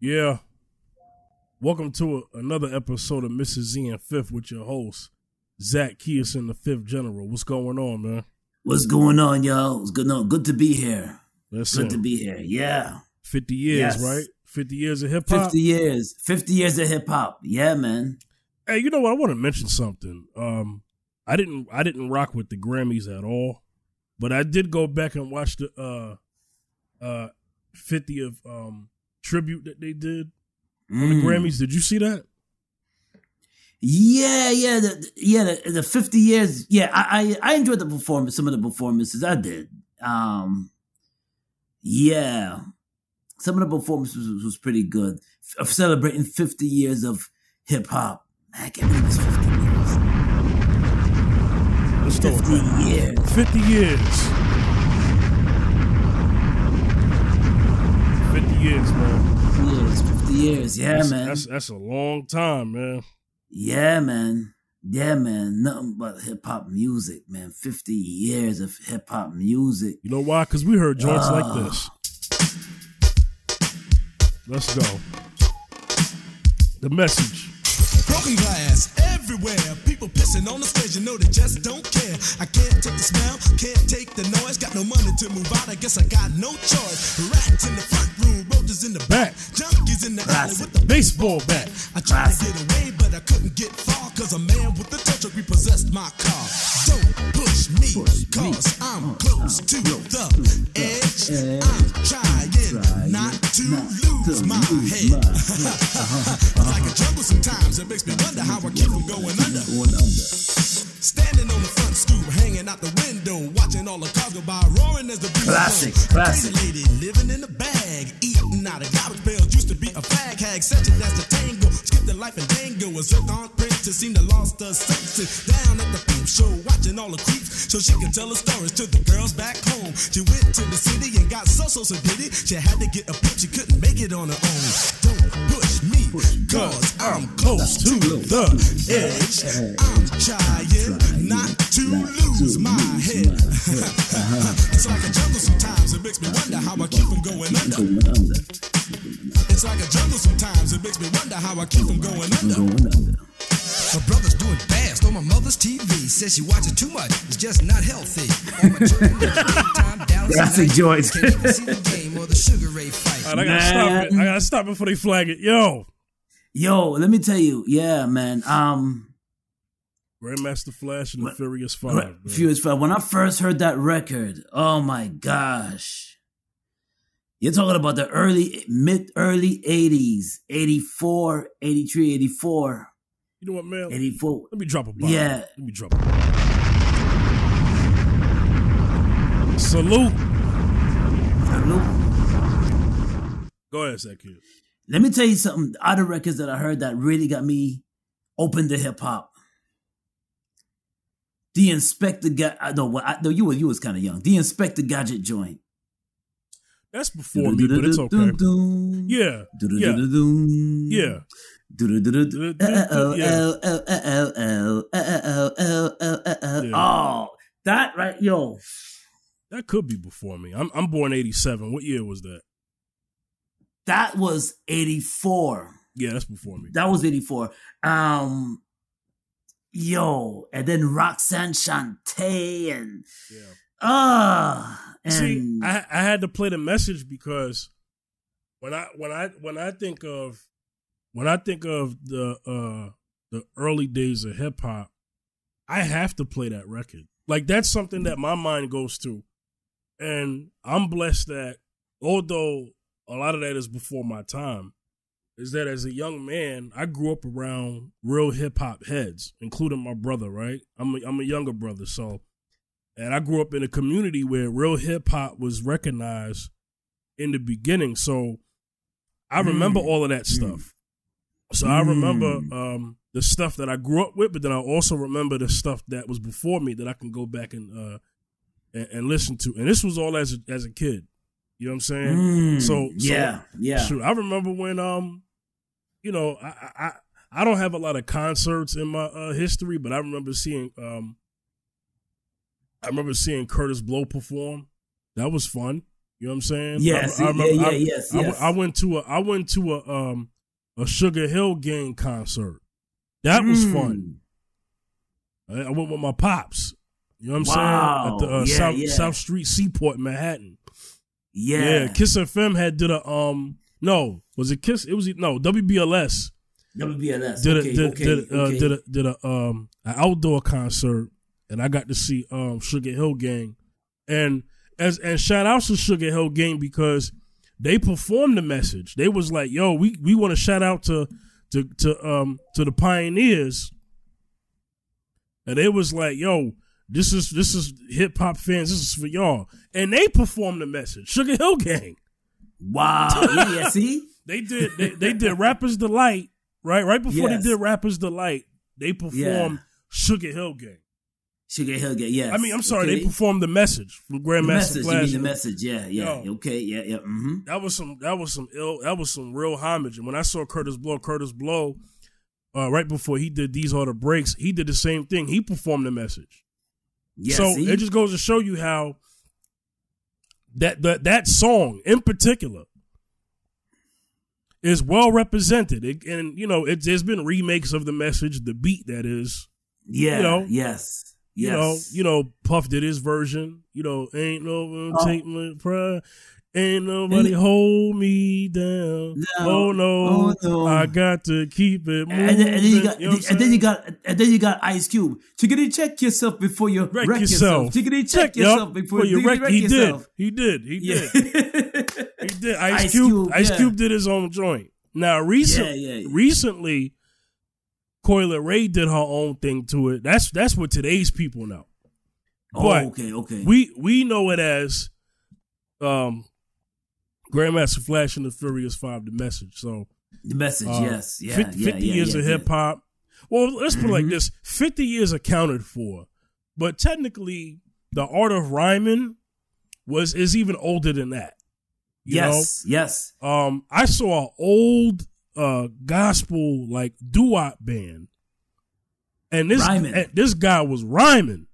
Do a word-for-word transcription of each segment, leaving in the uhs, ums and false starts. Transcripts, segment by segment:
Yeah. Welcome to a, another episode of Missus Z and Fifth with your host, Zach Kearson, the Fifth General. What's going on, man? What's going on, y'all? What's going on? Good to be here. That's Good it. to be here. Yeah. fifty years, yes. right? fifty years of hip-hop? fifty years. fifty years of hip-hop. Yeah, man. Hey, you know what? I want to mention something. Um, I didn't I didn't rock with the Grammys at all, but I did go back and watch the uh, uh, fiftieth um, tribute that they did. On the mm. Grammys, did you see that? Yeah, yeah, the, yeah. The, the fifty years, yeah. I, I, I enjoyed the performance. Some of the performances I did. Um, yeah, some of the performances was, was pretty good. F- celebrating fifty years of hip hop. I can't believe it's fifty years. Let's go. Fifty years. Fifty years. Fifty years, man. Years. Years, yeah, that's, man. That's that's a long time, man. Yeah, man. Yeah, man. Nothing but hip hop music, man. Fifty years of hip hop music. You know why? Because we heard joints uh. like this. Let's go. The message. Broken glass everywhere. People pissing on the stage. You know they just don't care. I can't take the smell. Can't take the noise. Got no money to move out. I guess I got no choice. Rats in the front room. Roaches in the back. Junkies in the alley with the baseball bat. I tried to get away, but I couldn't get far. Cause a man with a touch repossessed my car. Don't push me. Cause I'm close to the edge. I'm trying not to lose my head. It's like a jungle sometimes. It makes me wonder how I keep from going under. Standing on the front stoop, hanging out the window, watching all the cars go by, roaring as the breeze. Classic, goes. Classic. Crazy lady living in a bag, eating out of garbage pails. Used to be a fag hag, such as the tango. Skipped the life and dango. A silk-on princess seemed to lost her senses. Down at the peep show, watching all the creeps, so she could tell her stories to the girls back home. She went to the city and got so so so did it. She had to get a pimp, she couldn't make it on her own. Don't push me, cause I'm close to the edge. I'm trying. Not to lose my head. It's like a jungle sometimes. It makes me wonder how I keep from going under. It's like a jungle sometimes. It makes me wonder how I keep from going under. My brother's doing fast on my mother's T V. Says she watches too much. It's just not healthy. All my children time down. That's a joy. Can't even see the game or the Sugar Ray fight. All right, I gotta nah. stop it. I gotta stop before they flag it. Yo, yo, let me tell you. Yeah, man. Um. Grandmaster Flash and the Furious Five. Furious Five. When I first heard that record, oh my gosh. You're talking about the early, mid, early eighties. eighty-four, eighty-three, eighty-four. You know what, man? eighty-four. Let me drop a bomb. Yeah. Let me drop a bomb. Salute. Salute. Go ahead, Zach. Let me tell you something. The other records that I heard that really got me open to hip hop. The Inspector Gadget. I know. I know you were. You was kind of young. The Inspector Gadget joint. That's before me, but it's okay. Yeah. Yeah. Yeah. Oh, that right, yo. That could be before me. I'm I'm born eighty-seven. What year was that? That was eighty-four. Yeah, that's before me. That was eighty-four. Um. Yo, and then Roxanne Shante and yeah. uh and see, I, I had to play the message because when I when I when I think of when I think of the uh the early days of hip hop, I have to play that record. Like that's something that my mind goes to. And I'm blessed that although a lot of that is before my time. Is that as a young man, I grew up around real hip hop heads, including my brother, right? I'm a, I'm a younger brother, so, and I grew up in a community where real hip hop was recognized in the beginning. So I remember mm. all of that stuff. Mm. So I remember um, the stuff that I grew up with, but then I also remember the stuff that was before me that I can go back and uh, and, and listen to. And this was all as a, as a kid. You know what I'm saying? Mm. So, so yeah, yeah. Shoot, I remember when um. You know, I, I I don't have a lot of concerts in my uh, history, but I remember seeing um, I remember seeing Kurtis Blow perform. That was fun. You know what I'm saying? Yes, I, I remember, yeah, yeah, I, yes, I, yes. I went to a I went to a um a Sugar Hill Gang concert. That mm. was fun. I, I went with my pops. You know what I'm wow. saying? At the uh, yeah, South yeah. South Street Seaport, Manhattan. Yeah. Yeah. KISS F M had did a um no was it KISS? It was no W B L S. W B L S did okay, a, did okay, did, okay. Uh, did a did a um an outdoor concert, and I got to see um Sugar Hill Gang. And as and shout outs to Sugar Hill Gang because they performed the message. They was like, yo, we, we want to shout out to to to um to the pioneers. And they was like, yo, this is this is hip hop fans, this is for y'all. And they performed the message. Sugar Hill Gang. Wow. Yeah, see? They did they, they did Rapper's Delight, right? Right before yes. they did Rapper's Delight, they performed yeah. Sugar Hill Gang. Sugar Hill Gang, yes. I mean, I'm sorry, okay. they performed the message from Grandmaster Flash. You mean the message, yeah, yeah. Yo, okay, yeah, yeah. Mm-hmm. That was some that was some ill that was some real homage. And when I saw Kurtis Blow, Kurtis Blow, uh, right before he did These Are the Breaks, he did the same thing. He performed the message. Yeah, so see? It just goes to show you how that that that song in particular is well represented. It, and you know, it there's been remakes of the message, the beat that is. Yeah, you know, yes. You yes. know, you know, Puff did his version. You know, ain't no oh. take my pride, ain't nobody and, hold me down. No, oh, no, oh no, I got to keep it moving. And then, and then you got, you know and saying? then you got, and then you got Ice Cube. Tickety check yourself before you wreck, wreck yourself. Tickety check yourself before you wreck, wreck he yourself. He did, he did, he did, yeah. he did. Ice, Ice Cube, Cube, Ice yeah. Cube did his own joint. Now, recent, yeah, yeah, yeah. recently. Coyle Ray did her own thing to it. That's that's what today's people know. Oh, but okay, okay. We we know it as um, Grandmaster Flash and the Furious Five, the message. So the message, uh, yes, yeah, fifty, yeah, fifty yeah, years yeah, of yeah. hip hop. Well, let's put it like this: fifty years accounted for, but technically, the art of rhyming was is even older than that. You yes, know? yes. Um, I saw an old. Uh, gospel like doo-wop band, and this uh, this guy was rhyming.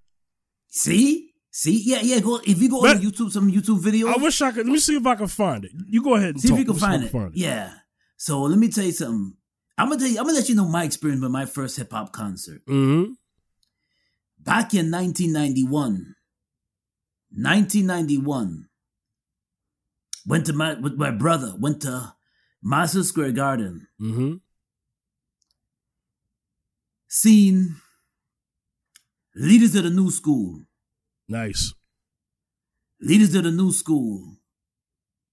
See, see, yeah, yeah. Go if you go but, on YouTube, some YouTube videos. I wish I could. Let me see if I can find it. You go ahead and see talk. if you can find it. find it. Yeah. So let me tell you something. I'm gonna tell you. I'm gonna let you know my experience with my first hip hop concert. Mm-hmm. Back in nineteen ninety-one. nineteen ninety-one. Went to my with my brother. Went to. Madison Square Garden. Mm-hmm. Seen Leaders of the New School. Nice. Leaders of the New School.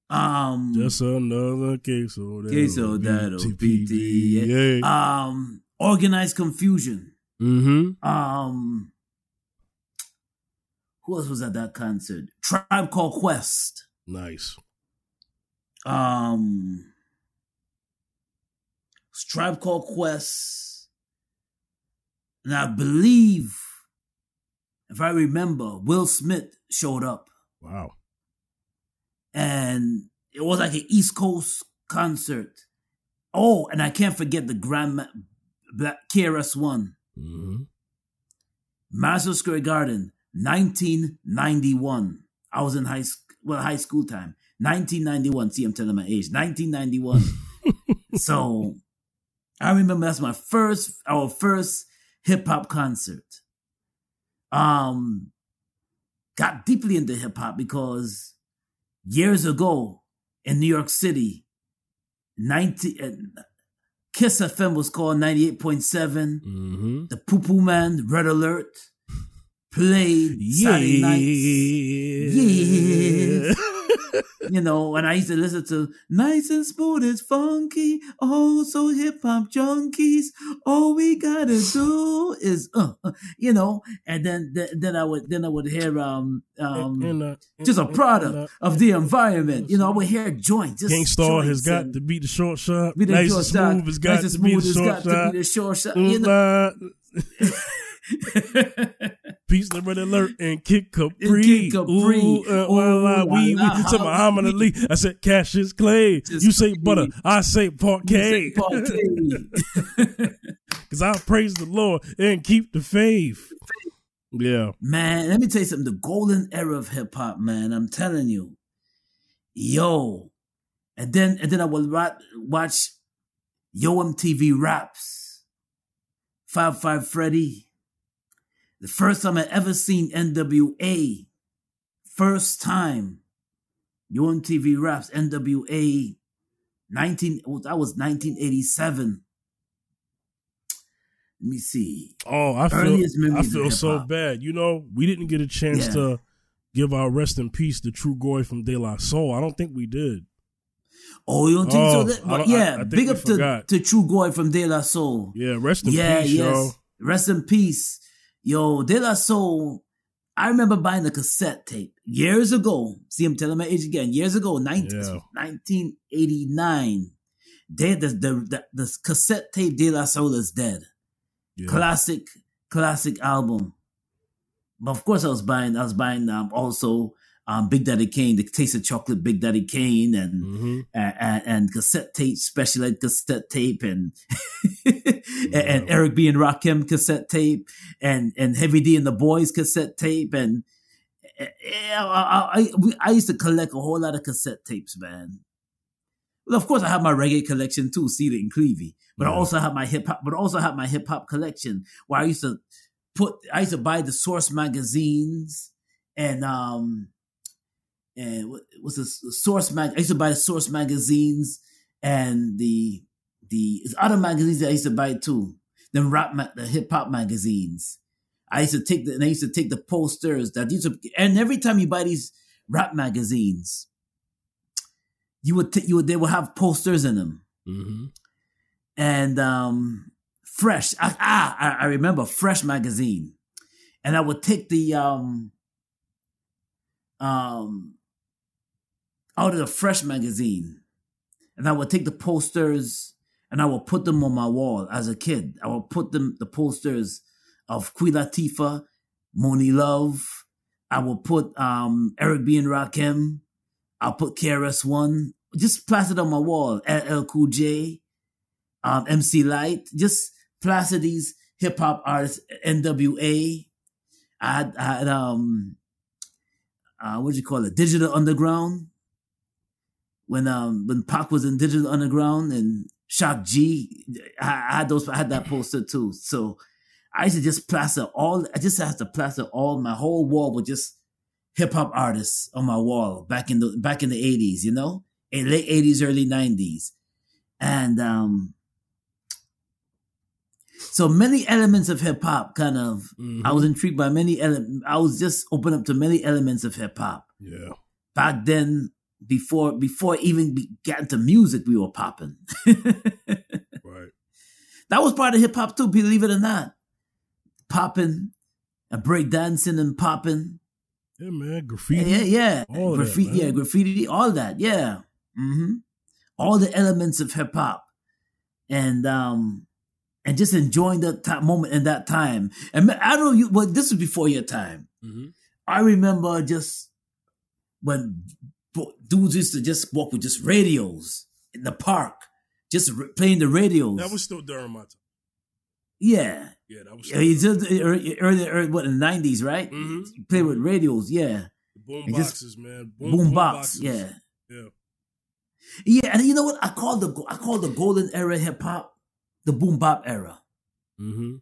Um, Just another case of that. Case of that. Um, Organized Confusion. Mm-hmm. Um, who else was at that concert? Tribe Called Quest. Nice. Um... Tribe Called Quest, and I believe, if I remember, Will Smith showed up. Wow. And it was like an East Coast concert. Oh, and I can't forget the Grand Black K R S One. Mm-hmm. Madison Square Garden, nineteen ninety-one. I was in high school, well, high school time. nineteen ninety-one. See, I'm telling my age. nineteen ninety-one. So... I remember that's my first, our first hip hop concert. Um, got deeply into hip hop because years ago in New York City, ninety uh, KISS F M was called ninety-eight point seven. Mm-hmm. The Poo Poo Man, Red Alert, played yeah. Saturday nights. Yeah. You know, and I used to listen to Nice and Smooth, it's funky. Oh, so hip-hop junkies. All we gotta do is, uh, uh, you know, and then th- then I would then I would hear um um and, and, uh, just a product and, uh, of the environment. You know, I would hear joints. Gangstar has got to be the short shot. Be the nice short shot. Smooth has got, nice to, smooth be has got to be the short shot. You know? Peace, Liberal Alert, and Kid Capri. And Kid Capri. Ooh, uh, Ooh, wala, we, wala, we, we to Muhammad Ali. I said, cash is clay. Just you say butter. I say parquet. Because I praise the Lord and keep the faith. Yeah. Man, let me tell you something. The golden era of hip hop, man. I'm telling you. yo. And then and then I will rap, watch Yo M T V Raps, Five Five Freddy. The first time I ever seen N W A, first time, Yo M T V Raps, N W A, nineteen that was nineteen eighty-seven. Let me see. Oh, I Earliest feel I feel so bad. You know, we didn't get a chance yeah. to give our rest in peace to Trugoy from De La Soul. I don't think we did. Oh, you don't think oh, so? That, but yeah, I, I big up forgot. to, to Trugoy from De La Soul. Yeah, rest in yeah, peace, yes. yo. Rest in peace. Yo, De La Soul, I remember buying a cassette tape years ago. See, I'm telling my age again. Years ago, nineteen, yeah. nineteen eighty-nine. They, the, the, the, the cassette tape De La Soul is dead. Yeah. Classic, classic album. But of course, I was buying, I was buying um, also... Um, Big Daddy Kane, the Taste of Chocolate, Big Daddy Kane, and mm-hmm. uh, and, and cassette tape, special ed cassette tape, and mm-hmm. and Eric B and Rakim cassette tape, and and Heavy D and the Boys cassette tape, and uh, I I, we, I used to collect a whole lot of cassette tapes, man. Well, of course, I have my reggae collection too, Cedar and Cleavey, but mm-hmm. I also have my hip hop, but also have my hip hop collection where I used to put, I used to buy the Source magazines and um. And what was the Source mag? I used to buy the Source magazines and the the other magazines that I used to buy too. Then rap, ma- the hip hop magazines. I used to take the and I used to take the posters that used to. And every time you buy these rap magazines, you would t- you would, they would have posters in them. Mm-hmm. And um, Fresh, ah, I, I, I remember Fresh magazine, and I would take the um. Um, out of the Fresh magazine, and I would take the posters and I would put them on my wall as a kid. I would put them the posters of Queen Latifah, Moni Love. I would put um, Eric B and Rakim. I'll put K R S One. Just plastered on my wall. L L Cool J, um, M C Lyte. Just plastered these hip hop artists. N W A. I had, I had um. Uh, what do you call it? Digital Underground. When um when Pac was in Digital Underground and Shock G, I, I had those. I had that poster too. So I used to just plaster all. I just had to plaster all my whole wall with just hip hop artists on my wall back in the back in the eighties. You know, in late eighties, early nineties, and um. So many elements of hip hop, kind of. Mm-hmm. I was intrigued by many elements. I was just open up to many elements of hip hop. Yeah. Back then, before before even we got into music, we were popping. Right. That was part of hip hop too. Believe it or not, popping and break dancing and popping. Yeah, man, graffiti. Yeah, yeah, all graffiti. That, yeah, graffiti. All that. Yeah. Mm-hmm. All the elements of hip hop, and um. And just enjoying that t- moment in that time. And I don't know, you, well, this was before your time. Mm-hmm. I remember just when bo- dudes used to just walk with just radios in the park, just re- playing the radios. That was still during my time. Yeah. Yeah, that was still yeah, just early, early, early, what, in the nineties, right? Mm-hmm. You play with radios, yeah. The boom and boxes, just, man. Boom, boom, boom box, boxes, yeah. Yeah. Yeah, and you know what? I call the, I call the golden era hip hop the boom bop era. Mm-hmm.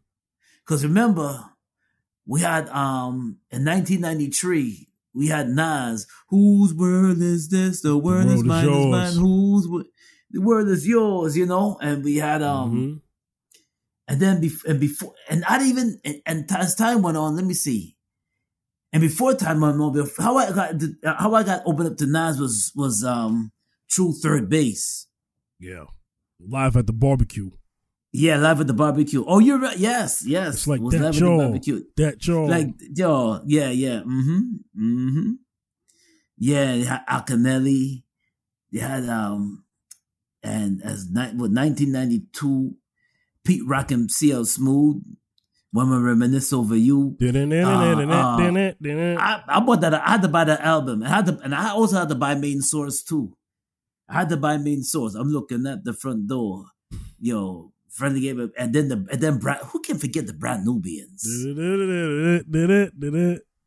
Because remember, we had, um, in nineteen ninety-three, we had Nas, whose world is this? The world, the world is mine, is, is mine. Whose world? The world is yours, you know? And we had, um, mm-hmm. and then bef- and before, and I didn't even, and, and as time went on, let me see. And before time went on, how I got, how I got opened up to Nas was, was, um, True Third Base. Yeah. Live at the Barbecue. Yeah, Live at the Barbecue. Oh, you're right. Yes, yes. It's like it was that, yo. That, yo. Like, yo. Yeah, yeah. Mm-hmm. Mm-hmm. Yeah, they had Alcanelli. They had, um, and as night well, nineteen ninety-two, Pete Rockham, C L Smooth, When We Reminisce Over You. Uh, uh, I, I bought that. I had to buy that album. I had to, and I also had to buy Main Source, too. I had to buy Main Source. I'm looking at the front door. Yo. Friendly game, and then the and then Brand, who can forget the Brand-Nubians?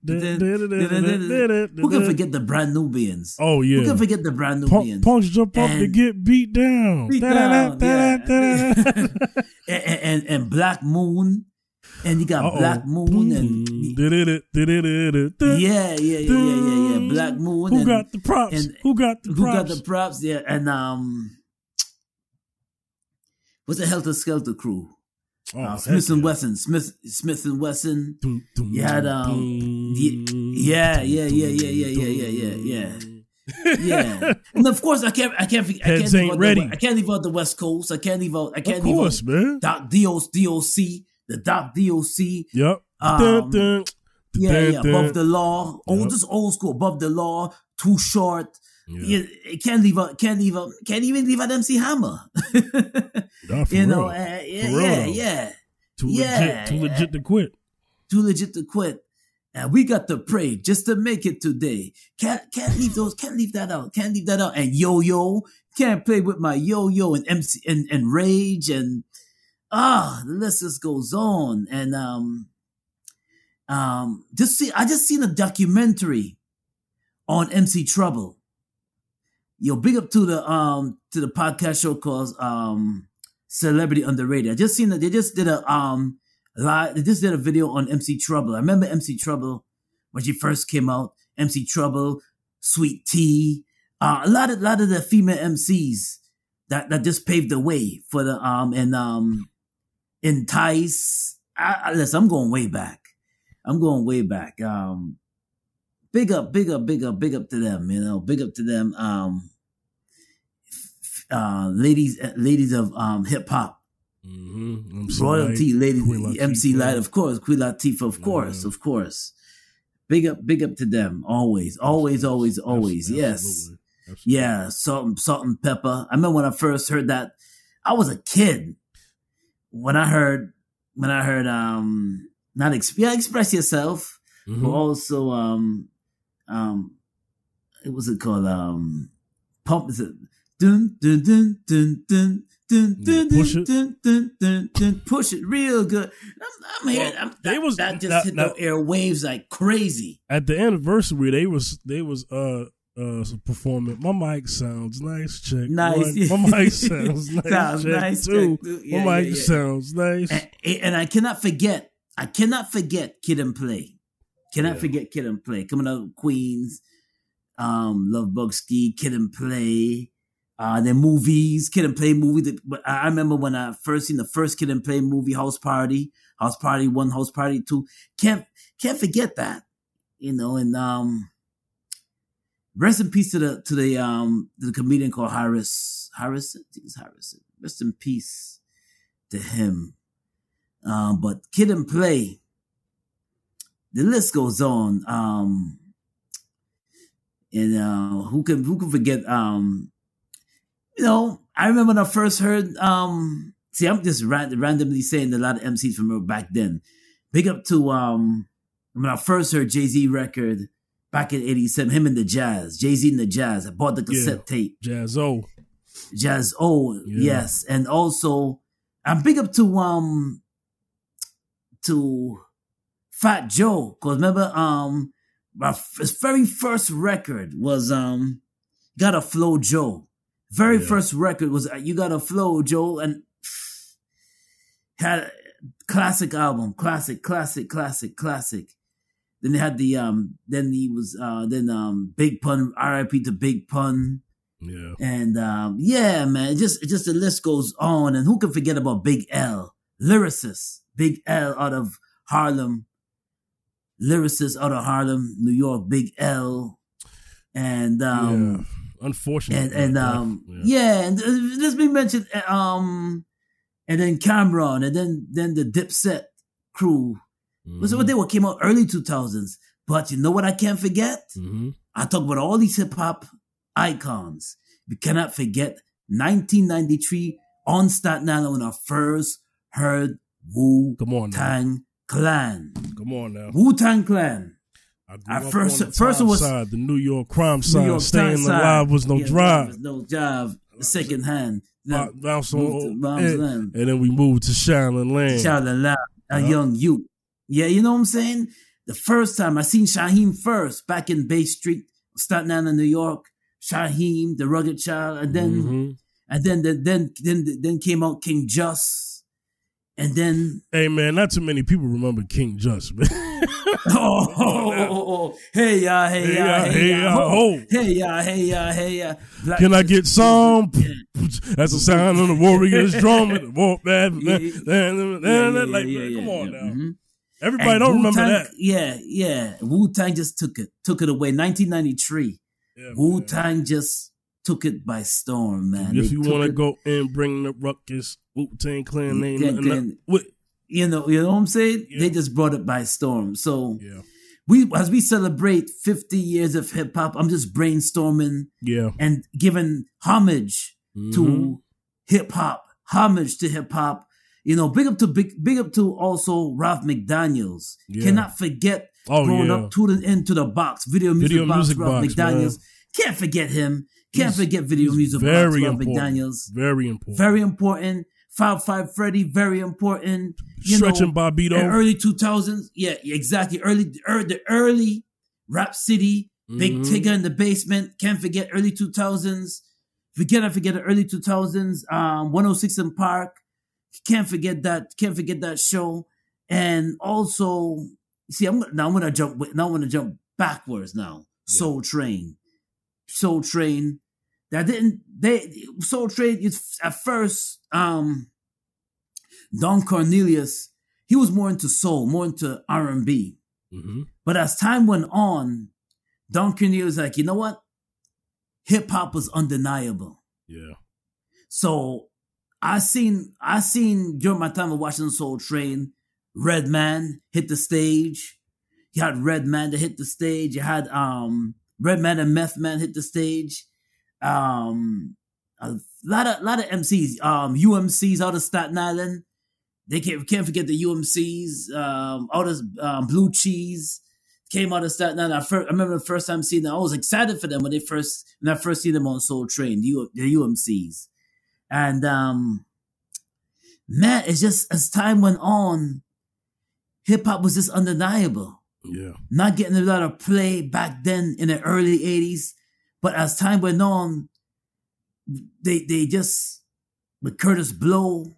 Who can forget the Brand-Nubians? Oh yeah, who can forget the Brand-Nubians? Punks jump up to get beat down. Beat down. Yeah. and, and and Black Moon, and you got Uh-oh. Black Moon and yeah, yeah, yeah, yeah, yeah. Black Moon. Who and, got the props? And, who got the props? Who got the props? Yeah, and um, what's the Helter Skelter crew? Oh, uh, Smith and yeah. Wesson, Smith, Smith and Wesson. Doom, doom, you had um, doom, yeah, yeah, yeah, yeah, yeah, yeah, yeah, yeah, yeah, yeah. And of course, I can't, I can't, I can't, leave out the, I can't leave out the West Coast. I can't leave out, I can't of leave course, out, man. Doc D O C, the Doc D O C. Yep. Um, dun, dun, yeah, dun, yeah. Dun. Above the Law, old, yep. Just old school. Above the Law, Too Short. Yeah. You, it can't leave out, can't leave out, can't even leave out M C Hammer. Nah, you real. know, uh, yeah, real, yeah, yeah, too yeah, legit, too yeah. legit to quit, too legit to quit. And we got to pray just to make it today. Can't can't leave those, can't leave that out, can't leave that out. And Yo-Yo, can't play with my Yo-Yo and M C and, and Rage and ah, the list just goes on. And um, um, just see, I just seen a documentary on M C Trouble. Yo, big up to the um to the podcast show called um Celebrity Underrated. I just seen that they just did a um live, they just did a video on M C Trouble. I remember M C Trouble when she first came out. M C Trouble, Sweet Tea, uh, a lot of lot of the female M Cs that, that just paved the way for the um and um Entice. I, I, listen, I'm going way back. I'm going way back. Um, big up, big up, big up, big up to them. You know, big up to them. Um. Uh, ladies, ladies of um, hip hop, mm-hmm. royalty, Lyte, ladies, Queen M C Lyte, of course, Queen Latifah, of yeah. course, of course. Big up, big up to them, always, always, always, always. Absolutely. Yes, Absolutely. Absolutely. yeah, salt and salt and pepper. I remember when I first heard that, I was a kid. When I heard, when I heard, um, not exp- yeah, express yourself, mm-hmm. but also, um, um, what was it called? Um, pump is it? Dun, dun, dun, dun, dun, dun, dun, push dun, it, dun, dun, dun, dun, push it real good. I'm, I'm well, here. I'm, they that, was that just that, hit that, the airwaves like crazy. At the anniversary, they was they was uh uh performing. My mic sounds nice, check. Nice. My, my mic sounds nice, sounds check nice too. Check, yeah, my yeah, mic yeah. sounds nice. And, and I cannot forget. I cannot forget Kid and Play. Cannot yeah. forget Kid and Play. Coming out of Queens, um, Love Bug Ski, Kid and Play. Uh, their movies, Kid and Play movie. But I remember when I first seen the first Kid and Play movie, House Party, House Party One, House Party Two. Can't can't forget that, you know. And um, rest in peace to the to the um to the comedian called Harris Harrison. I think it's Harrison. Rest in peace to him. Um, but Kid and Play, the list goes on. Um, and uh, who can who can forget um. You know, I remember when I first heard, um, see, I'm just ran- randomly saying a lot of M Cs from back then. Big up to um, when I first heard Jay-Z record back in eighty-seven, him and the Jazz, Jay-Z and the Jazz. I bought the cassette yeah. tape. Jazz-O. Jazz-O, yeah. yes. And also, I'm big up to um, to Fat Joe, because remember, um, my f- very first record was um, Gotta Flow Joe. Very yeah. first record was You Gotta Flow, Joe, and pff, had classic album, classic, classic, classic, classic. Then they had the um, then he was uh, then um, Big Pun, R I P to Big Pun, yeah, and um, yeah, man, just just the list goes on, and who can forget about Big L, lyricist, Big L out of Harlem, lyricist out of Harlem, New York, Big L, and um. Yeah. Unfortunately, and, and um, yeah. yeah, and let's be mentioned, um, and then Cameron, and then then the Dipset crew. Mm-hmm. So they were came out early two thousands. But you know what I can't forget? Mm-hmm. I talk about all these hip hop icons. We cannot forget nineteen ninety three on Staten Island when I first heard Wu Tang Clan. Come on now, Wu Tang Clan. I grew up first, on the first was side, the New York crime side. York Staying alive side. was no yeah, drive. Was no job. Second hand. Then Bounce on Bombs Land. And then we moved to Shaolin Land. Shaolin Land. A yeah. young youth. Yeah, you know what I'm saying? The first time I seen Shaheem first back in Bay Street, Staten Island, New York. Shaheem, the Rugged Child, and then mm-hmm. and then the, then then then came out King Just, and then hey man, not too many people remember King Just, man. oh, oh, oh, oh, hey y'all, hey y'all, hey y'all, hey y'all, hey y'all, hey y'all. Black Can I get some? That's the sound of the Warriors drum. Walk that, like man, come on now. Mm-hmm. Everybody and don't Wu-Tang, remember that. Yeah, yeah. Wu-Tang just took it, took it away. nineteen ninety-three. Yeah, Wu-Tang just took it by storm, man. If they you want to go and bring the ruckus, Wu-Tang Clan name, Clan, nothing, Clan. What? you know, you know what I'm saying? Yeah. They just brought it by storm. So yeah. we, as we celebrate fifty years of hip hop, I'm just brainstorming, yeah. and giving homage mm-hmm. to hip hop, homage to hip hop. You know, big up to big, big up to also Ralph McDaniels. Yeah. Cannot forget. Oh, growing yeah. up, tuning into the box, video music video box, music Ralph box, McDaniels. Man. Can't forget him. Can't he's, forget video music box, Ralph McDaniels. Very important. Very important. Five Five Freddy, very important. You Stretching know, Bobbito. Early two thousands. Yeah, exactly. Early, early the early Rap City, mm-hmm. Big Tigger in the Basement. Can't forget early two thousands. Forget I forget the early two thousands. Um, one oh six in Park. Can't forget that. Can't forget that show. And also. See, I'm now. I'm gonna jump. Now I'm gonna jump backwards. Now, yeah. Soul Train, Soul Train. That didn't. They Soul Train. It's at first. Um, Don Cornelius. He was more into soul, more into R and B. Mm-hmm. But as time went on, Don Cornelius was like, you know what? Hip hop was undeniable. Yeah. So I seen. I seen during my time of watching Soul Train. Redman hit the stage. You had Redman to hit the stage. You had um, Redman and Meth Man hit the stage. Um, a lot of lot of M Cs. Um, U M Cs out of Staten Island. They can't can't forget the U M Cs. Um, out of um, Blue Cheese came out of Staten Island. I, first, I remember the first time seeing them. I was excited for them when they first when I first seen them on Soul Train. The, U, the U M Cs and um, man, it's just as time went on. Hip hop was just undeniable. Yeah. Not getting a lot of play back then in the early eighties. But as time went on, they they just, with Kurtis Blow,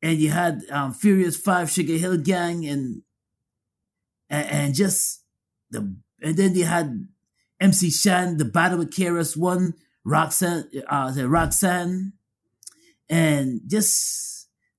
and you had um, Furious Five, Sugar Hill Gang, and, and and just, the and then you had M C Shan, the battle with K R S One, Roxanne, uh, Roxanne, and just,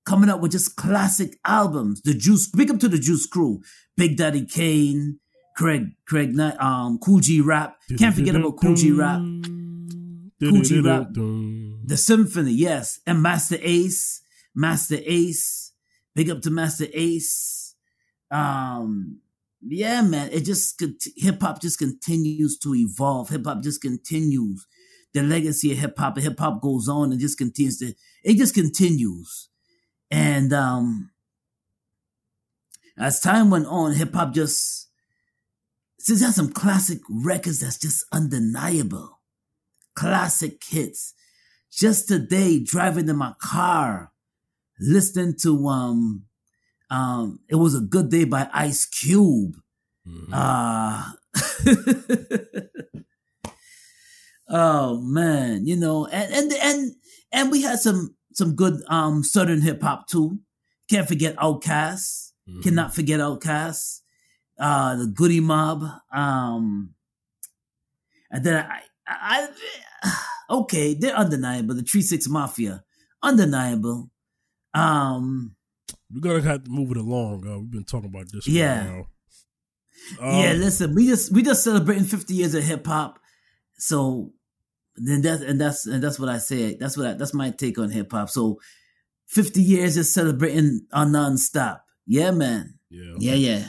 coming up with just classic albums. The Juice, big up to the Juice Crew. Big Daddy Kane, Craig, Craig, um, Cool G Rap. Can't forget about Cool G Rap. Cool G Rap. The Symphony, yes. And Master Ace. Master Ace. Big up to Master Ace. Um, yeah, man. It just, hip hop just continues to evolve. Hip hop just continues. The legacy of hip hop. Hip hop goes on and just continues to, it just continues. And um, as time went on, hip hop just, since there's some classic records that's just undeniable, classic hits. Just today, driving in my car, listening to um, um, "It Was a Good Day" by Ice Cube. Mm-hmm. Uh, oh man, you know, and and and and we had some. Some good um, Southern hip hop too. Can't forget Outkast. Mm-hmm. Cannot forget Outkast. Uh, the Goody Mob. Um, and then I, I, I, okay, they're undeniable. The three six Mafia, undeniable. Um, We're gonna have to move it along. Uh, we've been talking about this. Yeah, right now. Um, yeah. Listen, we just we just celebrating fifty years of hip hop, so. Then that's and that's and that's what I said. That's what I, that's my take on hip hop. So, fifty years just celebrating nonstop. Yeah, man. Yeah, yeah, yeah.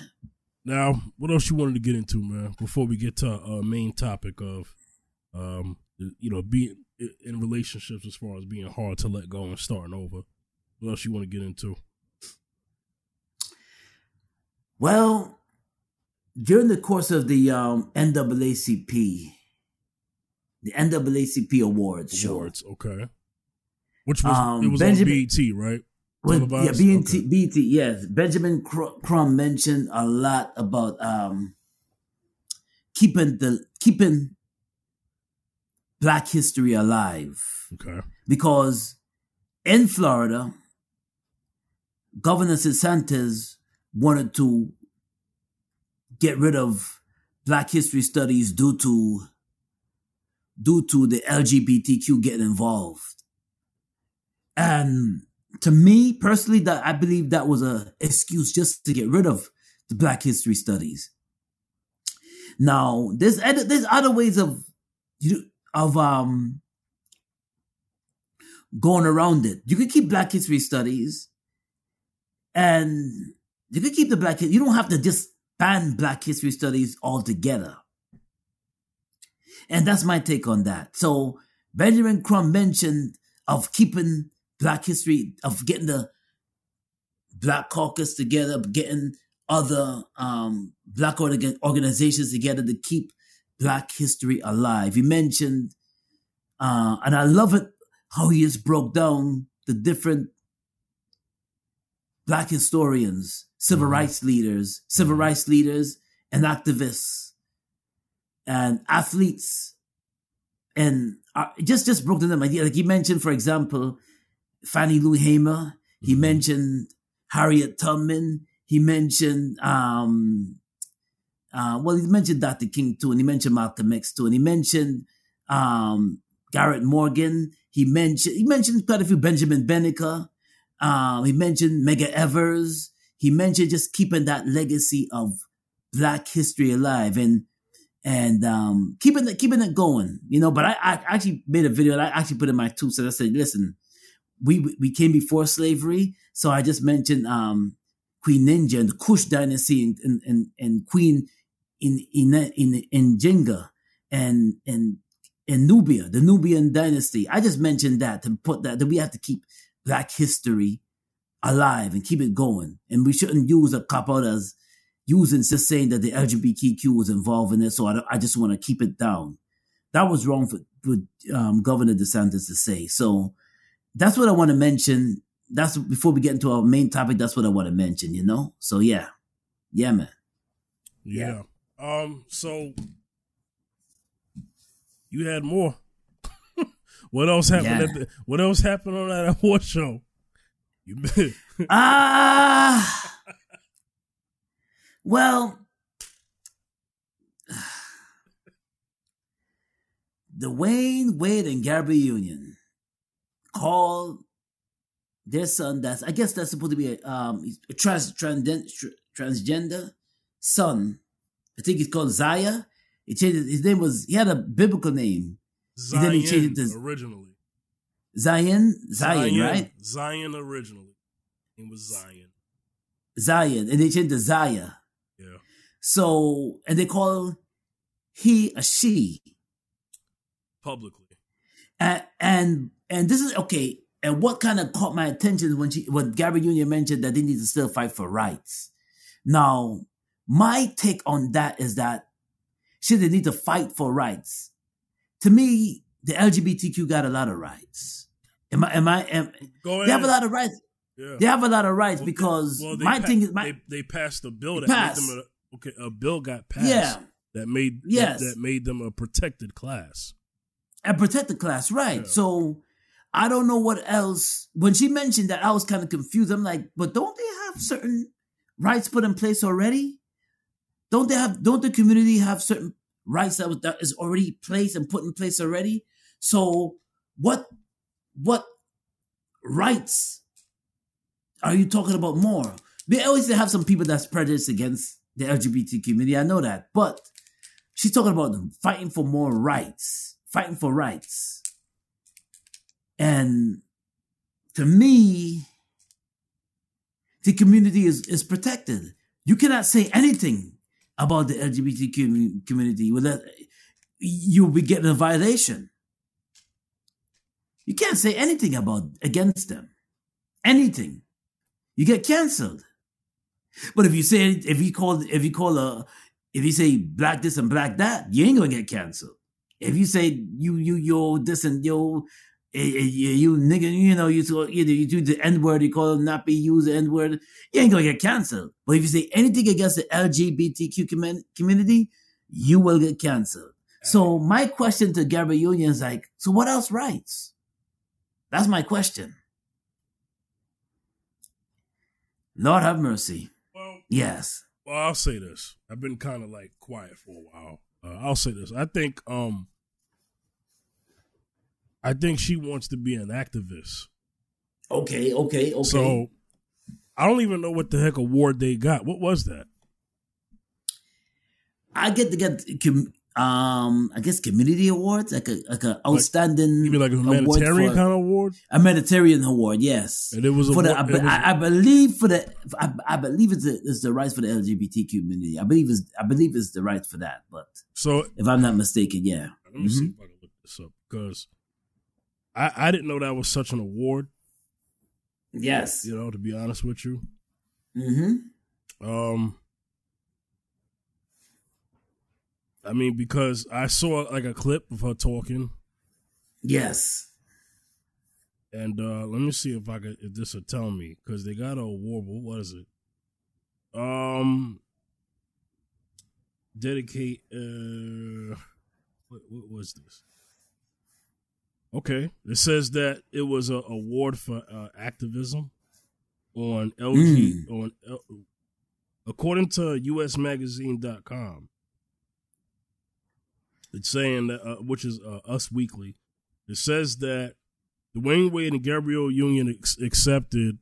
Now, what else you wanted to get into, man? Before we get to our main topic of, um, you know, being in relationships as far as being hard to let go and starting over. What else you want to get into? Well, during the course of the um, N double A C P. The N double A C P Awards, Awards show. Okay. Which was, um, it was Benjamin, on B E T, right? With, yeah, B T, okay. B T, yes. Benjamin Cr- Crumb mentioned a lot about um, keeping the keeping Black history alive. Okay. Because in Florida, Governor DeSantis wanted to get rid of Black history studies due to due to the L G B T Q getting involved. And to me, personally, that I believe that was a excuse just to get rid of the Black history studies. Now, there's other, there's other ways of of um going around it. You can keep Black history studies, and you can keep the Black. You don't have to just ban Black history studies altogether. And that's my take on that. So Benjamin Crumb mentioned of keeping Black history, of getting the Black Caucus together, getting other um, Black org- organizations together to keep Black history alive. He mentioned, uh, and I love it, how he has broke down the different Black historians, civil mm-hmm. rights leaders, civil rights leaders and activists and athletes, and uh, just, just broke down them. Like he mentioned, for example, Fannie Lou Hamer, he mm-hmm. mentioned Harriet Tubman, he mentioned, um, uh, well, he mentioned Doctor King too, and he mentioned Malcolm X too, and he mentioned um, Garrett Morgan, he mentioned he mentioned quite a few, Benjamin Beneker, um, he mentioned Mega Evers, he mentioned just keeping that legacy of Black history alive, and and um, keeping it, keeping it going, you know. But I, I actually made a video that I actually put in my two cents. I said, listen, We we came before slavery, so I just mentioned um, Queen Ninja and the Kush dynasty, and and, and, and Queen in in in in Jenga and and and Nubia, the Nubian dynasty. I just mentioned that to put that that we have to keep Black history alive and keep it going, and we shouldn't use a cop out as using just saying that the L G B T Q was involved in it. So I, I just want to keep it down. That was wrong for, for um, Governor DeSantis to say so. That's what I want to mention. That's before we get into our main topic. That's what I want to mention, you know? So yeah. Yeah, man. Yeah. yeah. Um, so you had more. What else happened yeah. at the, what else happened on that award show? You Ah uh, Well, Dwayne Wade and Gabrielle Union call their son, that's I guess that's supposed to be a, um, a trans, trans, transgender son. I think he's called Zaya. He changed it, his name was he had a biblical name. Zion then he changed it to, originally. Zion, Zion, Zion, right? Zion originally. It was Zion. Zion, and they changed it to Zaya. Yeah. So and they call he a she publicly, and. and And this is okay. And what kind of caught my attention when she, when Gabrielle Union mentioned that they need to still fight for rights. Now, my take on that is that shit, they need to fight for rights. To me, the L G B T Q got a lot of rights. Am I? Am I? Am, Go ahead. They have a lot of rights. Yeah. They have a lot of rights well, because they, well, they my pa- thing is my, they, they passed a bill that passed. made them a, okay. A bill got passed yeah. that made yes. that, that made them a protected class. A protected class, right? Yeah. So. I don't know what else. When she mentioned that, I was kind of confused. I'm like, but don't they have certain rights put in place already? Don't they have? Don't the community have certain rights that, was, that is already placed and put in place already? So, what, what rights are you talking about more? They always have some people that's prejudiced against the L G B T community. I know that, but she's talking about fighting for more rights, fighting for rights. And to me, the community is, is protected. You cannot say anything about the L G B T Q community without you'll be getting a violation. You can't say anything about against them. Anything, you get canceled. But if you say if you call if you call a if you say black this and black that, you ain't gonna get canceled. If you say you you yo this and yo. Hey, hey, you nigga, you know, you talk, either you do the N-word, you call it not be used, the N-word, you ain't going to get canceled. But if you say anything against the L G B T Q com- community, you will get canceled. Okay. So my question to Gary Union is like, so what else writes? That's my question. Lord have mercy. Well, yes. Well, I'll say this. I've been kind of like quiet for a while. Uh, I'll say this. I think... um. I think she wants to be an activist. Okay, okay, okay. So I don't even know what the heck award they got. What was that? I get to get, um, I guess, community awards, like a like an outstanding. Like, you mean like a humanitarian for, kind of award? A humanitarian award, yes. And it was for a, the, I, be, was I, I believe for the I, I believe it's the, it's the rights for the L G B T Q community. I believe it's I believe it's the right for that. But so if I'm not mistaken, yeah. Let me mm-hmm. see if I can look this up because. I, I didn't know that was such an award. Yes. You know, to be honest with you. Mm-hmm. Um, I mean, because I saw like a clip of her talking. Yes. And uh, let me see if I could, if this will tell me, because they got an award, but what is it? Um, dedicate, uh, what, what was this? Okay, it says that it was an award for uh, activism on L G. Mm. On L- according to U S magazine dot com, it's saying that, uh, which is uh, Us Weekly, it says that Dwayne Wade and Gabrielle Union ex- accepted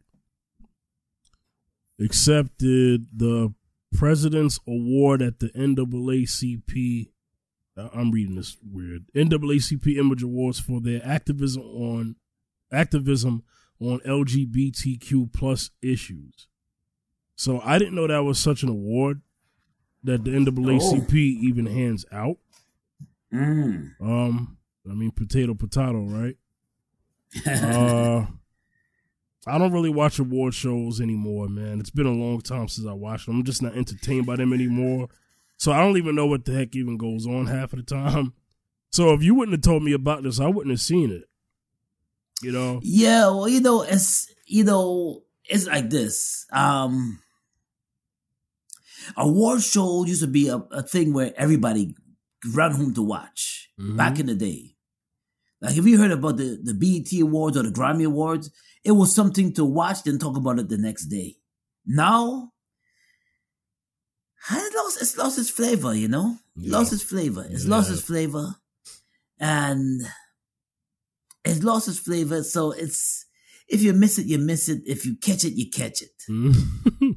accepted the President's Award at the N double A C P. I'm reading this weird. N double A C P Image Awards for their activism on activism on L G B T Q plus issues. So I didn't know that was such an award that the N double A C P oh. even hands out. Mm. Um, I mean, potato, potato, right? uh, I don't really watch award shows anymore, man. It's been a long time since I watched them. I'm just not entertained by them anymore. So I don't even know what the heck even goes on half of the time. So if you wouldn't have told me about this, I wouldn't have seen it. You know? Yeah, well, you know, it's you know, it's like this. Um, award show used to be a, a thing where everybody ran home to watch mm-hmm. back in the day. Like if you heard about the, the B E T Awards or the Grammy Awards, it was something to watch, then talk about it the next day. Now It lost, it's lost its flavor, you know? Yeah. Lost its flavor. It's yeah. lost its flavor. And it's lost its flavor. So it's, if you miss it, you miss it. If you catch it, you catch it. Mm-hmm.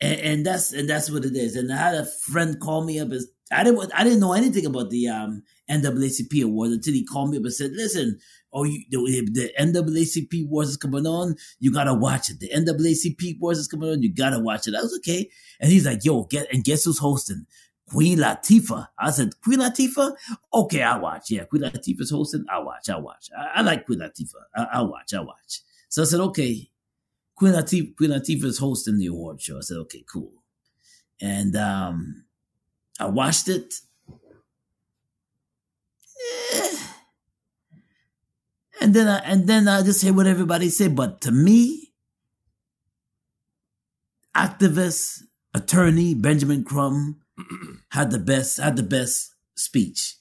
and, and that's and that's what it is. And I had a friend call me up. As, I didn't I didn't know anything about the um, N double A C P awards until he called me up and said, listen, oh, you, the, the N double A C P awards is coming on. You got to watch it. The N double A C P awards is coming on. You got to watch it. I was okay. And he's like, yo, get and guess who's hosting? Queen Latifah. I said, Queen Latifah? Okay, I'll watch. Yeah, Queen Latifah's hosting. I'll watch. I'll watch. I, I like Queen Latifah. I, I'll watch. I'll watch. So I said, okay, Queen Latifah, Queen Latifah's hosting the award show. I said, okay, cool. And um, I watched it. Eh. And then I and then I just hear what everybody say. But to me, activist attorney Benjamin Crumb had the best had the best speech.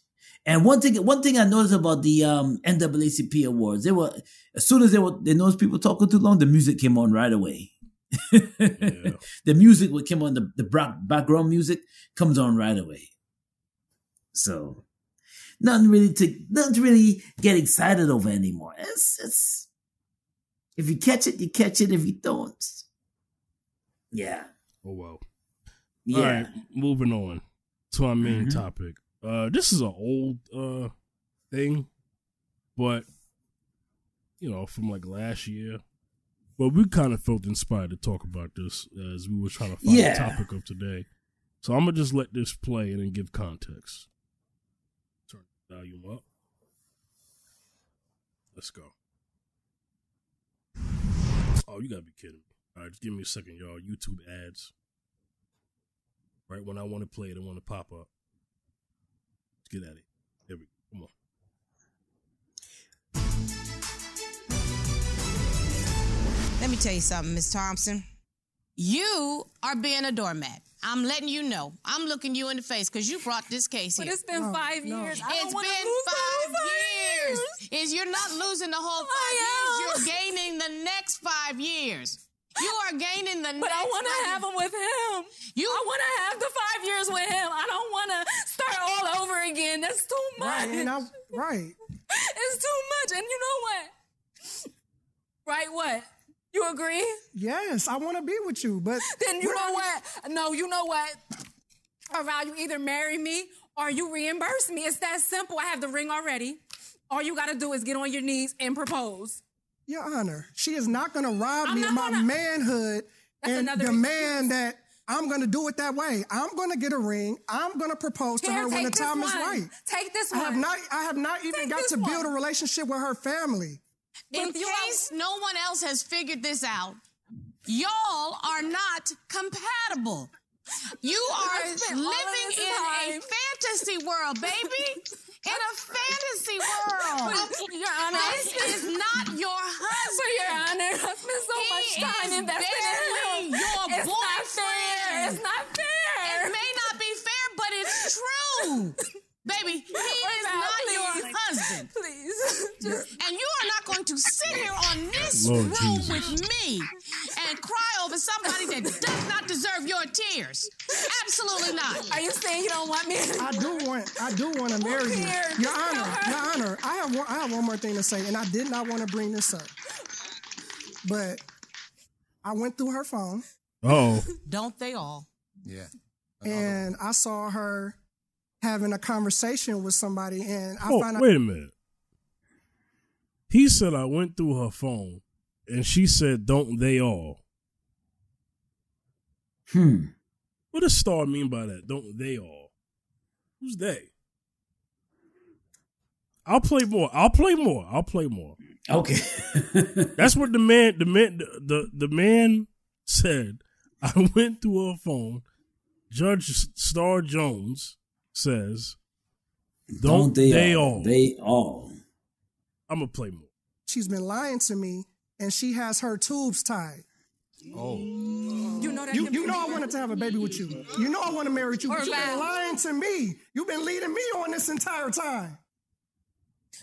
And one thing one thing I noticed about the um, N double A C P awards, they were as soon as they were they noticed people talking too long, the music came on right away. Yeah. The music would come on the the background music comes on right away. So. Nothing really to nothing really get excited over anymore. It's it's if you catch it, you catch it. If you don't, yeah. Oh well. Yeah. All right, moving on to our main mm-hmm. topic. Uh, this is an old uh thing, but you know, from like last year. But we kind of felt inspired to talk about this as we were trying to find yeah. the topic of today. So I'm gonna just let this play and then give context. Volume up. Let's go. Oh, you gotta be kidding me. All right, just give me a second, y'all. YouTube ads. Right when I want to play it, I want to pop up. Let's get at it. There we go. Come on. Let me tell you something, Miss Thompson. You are being a doormat. I'm letting you know. I'm looking you in the face because you brought this case here. But it's been no, five no. years. I it's been five, five years. years. Is you're not losing the whole five years. You're gaining the next five years. You are gaining the but next But I want to have them with him. You, I want to have the five years with him. I don't want to start all over again. That's too much. Right. And I, right. It's too much. And you know what? Right what? You agree? Yes, I want to be with you, but... Then you know what? No, you know what? All right, you either marry me or you reimburse me. It's that simple. I have the ring already. All you got to do is get on your knees and propose. Your Honor, she is not going to rob I'm me of my gonna... manhood That's and demand that I'm going to do it that way. I'm going to get a ring. I'm going to propose Here, to her when the time one. is right. Take this one. I have not, I have not even take got to one. build a relationship with her family. In case no one else has figured this out, y'all are not compatible. You are living in a fantasy world, baby. In a fantasy world. Your Honor, this is not your husband. Your Honor, I spent so he much time investing in him. Your it's boyfriend. Not it's not fair. It may not be fair, but it's true. Baby, he is now, not please. your husband. Please. Just... And you are not going to sit here on this Lord room Jesus. with me and cry over somebody that does not deserve your tears. Absolutely not. Are you saying you don't want me? I do want I do want to marry you. Your Honor, Your Honor, I have, one, I have one more thing to say, and I did not want to bring this up. But I went through her phone. Uh-oh. Don't they all? Yeah. And I saw her having a conversation with somebody, and I oh, found out. Wait a minute. He said I went through her phone, and she said, "Don't they all?" Hmm. What does Star mean by that? Don't they all? Who's they? I'll play more. I'll play more. I'll play more. Okay. That's what the man. The man. The the, the man said. I went through her phone. Judge Star Jones says, don't, don't they, they all, all. They all. I'm going to play more. She's been lying to me, and she has her tubes tied. Oh. You know, that you, you know I wanted to have a baby with you. You know I want to marry you, but you've been lying to me. You've been leading me on this entire time.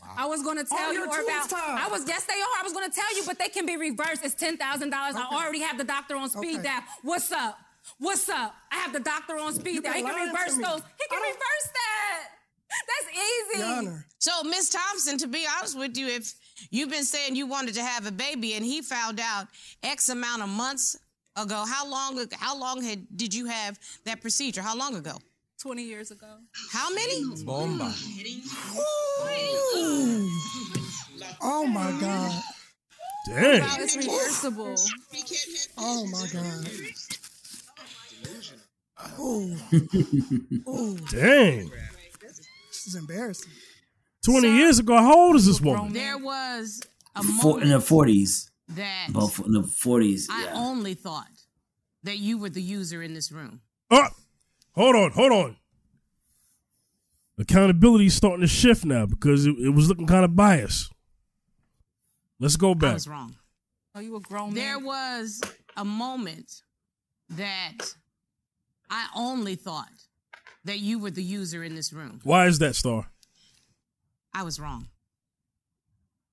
Wow. I was going to tell all you about. Tied. I was Yes, they are. I was going to tell you, but they can be reversed. It's ten thousand dollars. Okay. I already have the doctor on speed okay. dial. What's up? What's up? I have the doctor on speed dial. He can reverse those. He can reverse that. That's easy. Your Honor. So, Miss Thompson, to be honest with you, if you've been saying you wanted to have a baby and he found out X amount of months ago, how long How long had did you have that procedure? How long ago? twenty years ago. How many? Bomba. Ooh. Oh, my God. Dang. Wow, it's reversible. Oh, my God. Oh. Oh, dang! This is embarrassing. Twenty so, years ago, how old is this woman? There was a moment in the forties. That about in the forties. I yeah. only thought that you were the user in this room. Uh, hold on, hold on. Accountability is starting to shift now because it, it was looking kind of biased. Let's go back. I was wrong. Oh, you were grown. There man? was a moment that I only thought that you were the user in this room. Why is that, Star? I was wrong.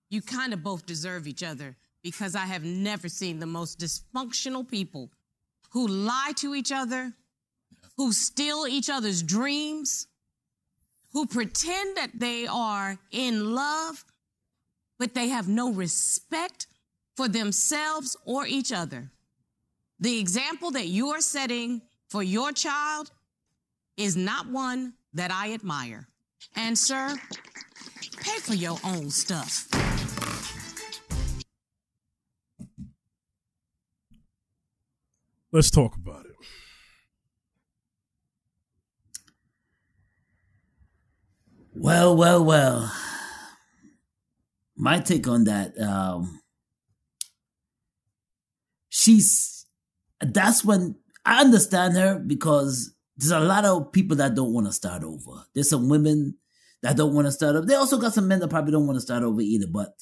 You kind of both deserve each other because I have never seen the most dysfunctional people who lie to each other, who steal each other's dreams, who pretend that they are in love, but they have no respect for themselves or each other. The example that you are setting for your child is not one that I admire. And sir, pay for your own stuff. Let's talk about it. Well, well, well. My take on that, um, she's, that's when, I understand her because there's a lot of people that don't want to start over. There's some women that don't want to start over. They also got some men that probably don't want to start over either. But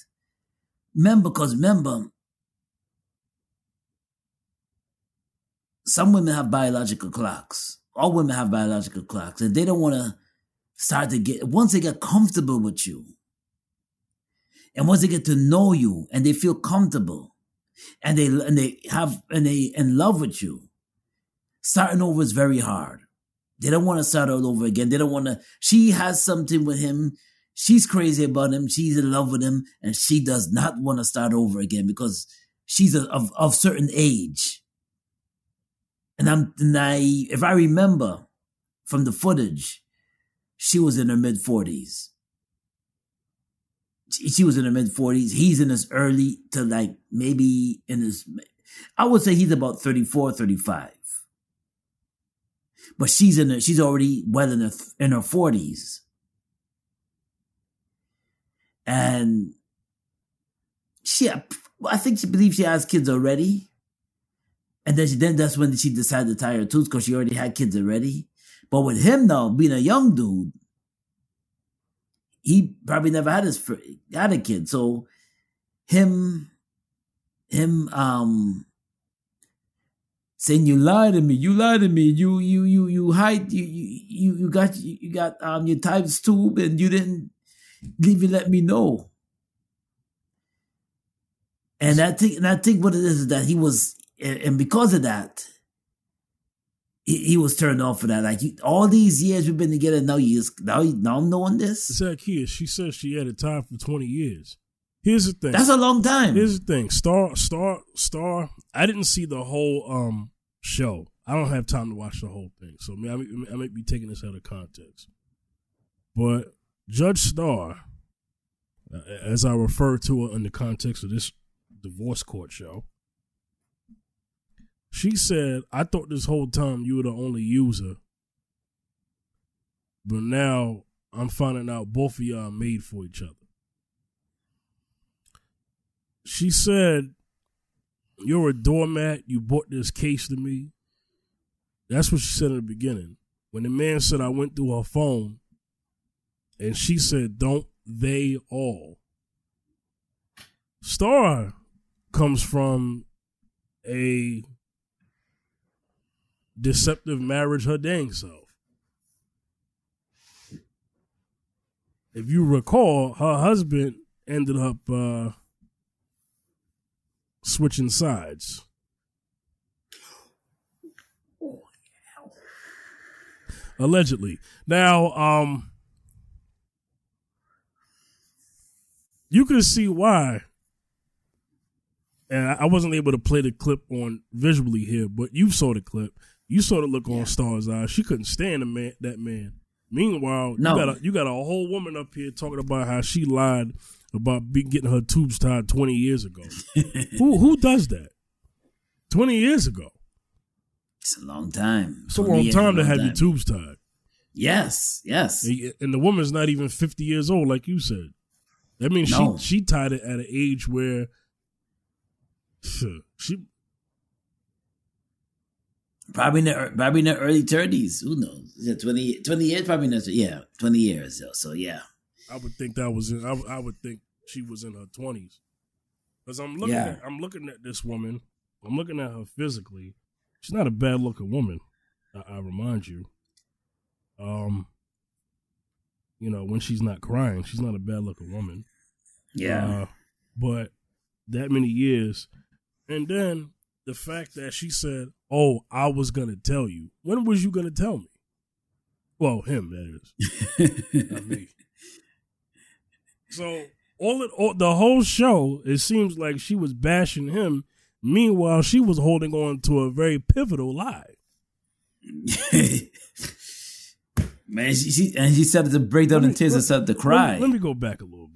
remember, because remember, some women have biological clocks. All women have biological clocks. And they don't want to start to get, once they get comfortable with you, and once they get to know you and they feel comfortable and they, and they have, and they in love with you, starting over is very hard. They don't want to start all over again. They don't want to, she has something with him. She's crazy about him. She's in love with him. And she does not want to start over again because she's a, of, of certain age. And I'm, and I, if I remember from the footage, she was in her mid forties. She was in her mid forties. He's in his early to like maybe in his, I would say he's about thirty-four, thirty-five. But she's in her, she's already well in her, in her forties. And she, I think she believes she has kids already. And then she, then that's when she decided to tie her tooth because she already had kids already. But with him now, being a young dude, he probably never had his had a kid. So him, him, um, saying you lied to me, you lied to me, you, you, you, you hide, you, you, you got, you got, um, your type's tube, and you didn't even let me know. And I think, and I think what it is is that he was, and because of that, he was turned off for that. Like you, all these years we've been together, now you just, now, now I'm knowing this. Zacchaeus, she says she had a time for twenty years. Here's the thing. That's a long time. Here's the thing. Star, star, star. I didn't see the whole um show. I don't have time to watch the whole thing, so I mean, I might be taking this out of context. But Judge Star, as I refer to her in the context of this divorce court show. She said, I thought this whole time you were the only user. But now I'm finding out both of y'all are made for each other. She said, you're a doormat. You brought this case to me. That's what she said in the beginning. When the man said, I went through her phone. And she said, don't they all? Star comes from a deceptive marriage her dang self. If you recall, her husband ended up uh, switching sides. Allegedly. Now, um, you can see why. And I wasn't able to play the clip on visually here, but you saw the clip. You saw the look yeah. on Star's eyes. She couldn't stand the man, that man. Meanwhile, no. you, got a, you got a whole woman up here talking about how she lied about be, getting her tubes tied twenty years ago. who who does that? twenty years ago. It's a long time. It's a long time to have your tubes tied. Yes, yes. And, and the woman's not even fifty years old, like you said. That means no. she, she tied it at an age where she... Probably in the probably in the early thirties. Who knows? Is it twenty, twenty years? Probably not. Yeah, twenty years. So yeah, I would think that was. In, I, w- I would think she was in her twenties. Because I'm looking. Yeah. At, I'm looking at this woman. I'm looking at her physically. She's not a bad looking woman. I, I remind you. Um, you know when she's not crying, she's not a bad looking woman. Yeah, uh, but that many years, and then. The fact that she said, oh, I was going to tell you. When was you going to tell me? Well, him, that is. Not me. So all, it, all the whole show, it seems like she was bashing him. Meanwhile, she was holding on to a very pivotal lie. Man, she, she and she started to break down in tears and started to cry. Let me, let me go back a little bit.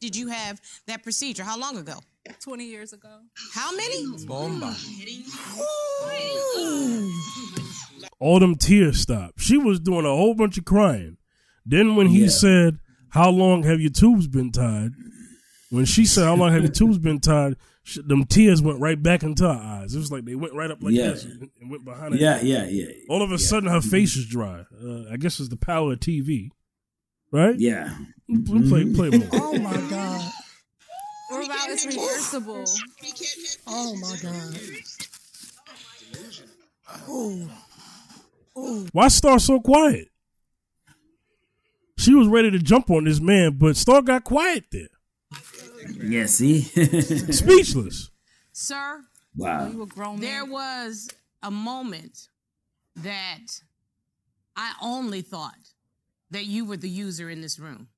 Did you have that procedure? How long ago? twenty years ago. How many? Bomba. All them tears stopped. She was doing a whole bunch of crying. Then when he yeah. said, how long have your tubes been tied? When she said, how long have your tubes been tied? She, them tears went right back into her eyes. It was like they went right up like yeah. this and, and went behind her. Yeah, yeah, yeah, yeah. All of a yeah. sudden, her face is dry. Uh, I guess it's the power of T V. Right? Yeah. Play, play more. Oh my God. it's reversible. Oh my god. Oh. Oh. Why Star so quiet? She was ready to jump on this man, but Star got quiet there. Yeah, see? Speechless. Sir, wow. You were grown there man. Was a moment that I only thought that you were the user in this room.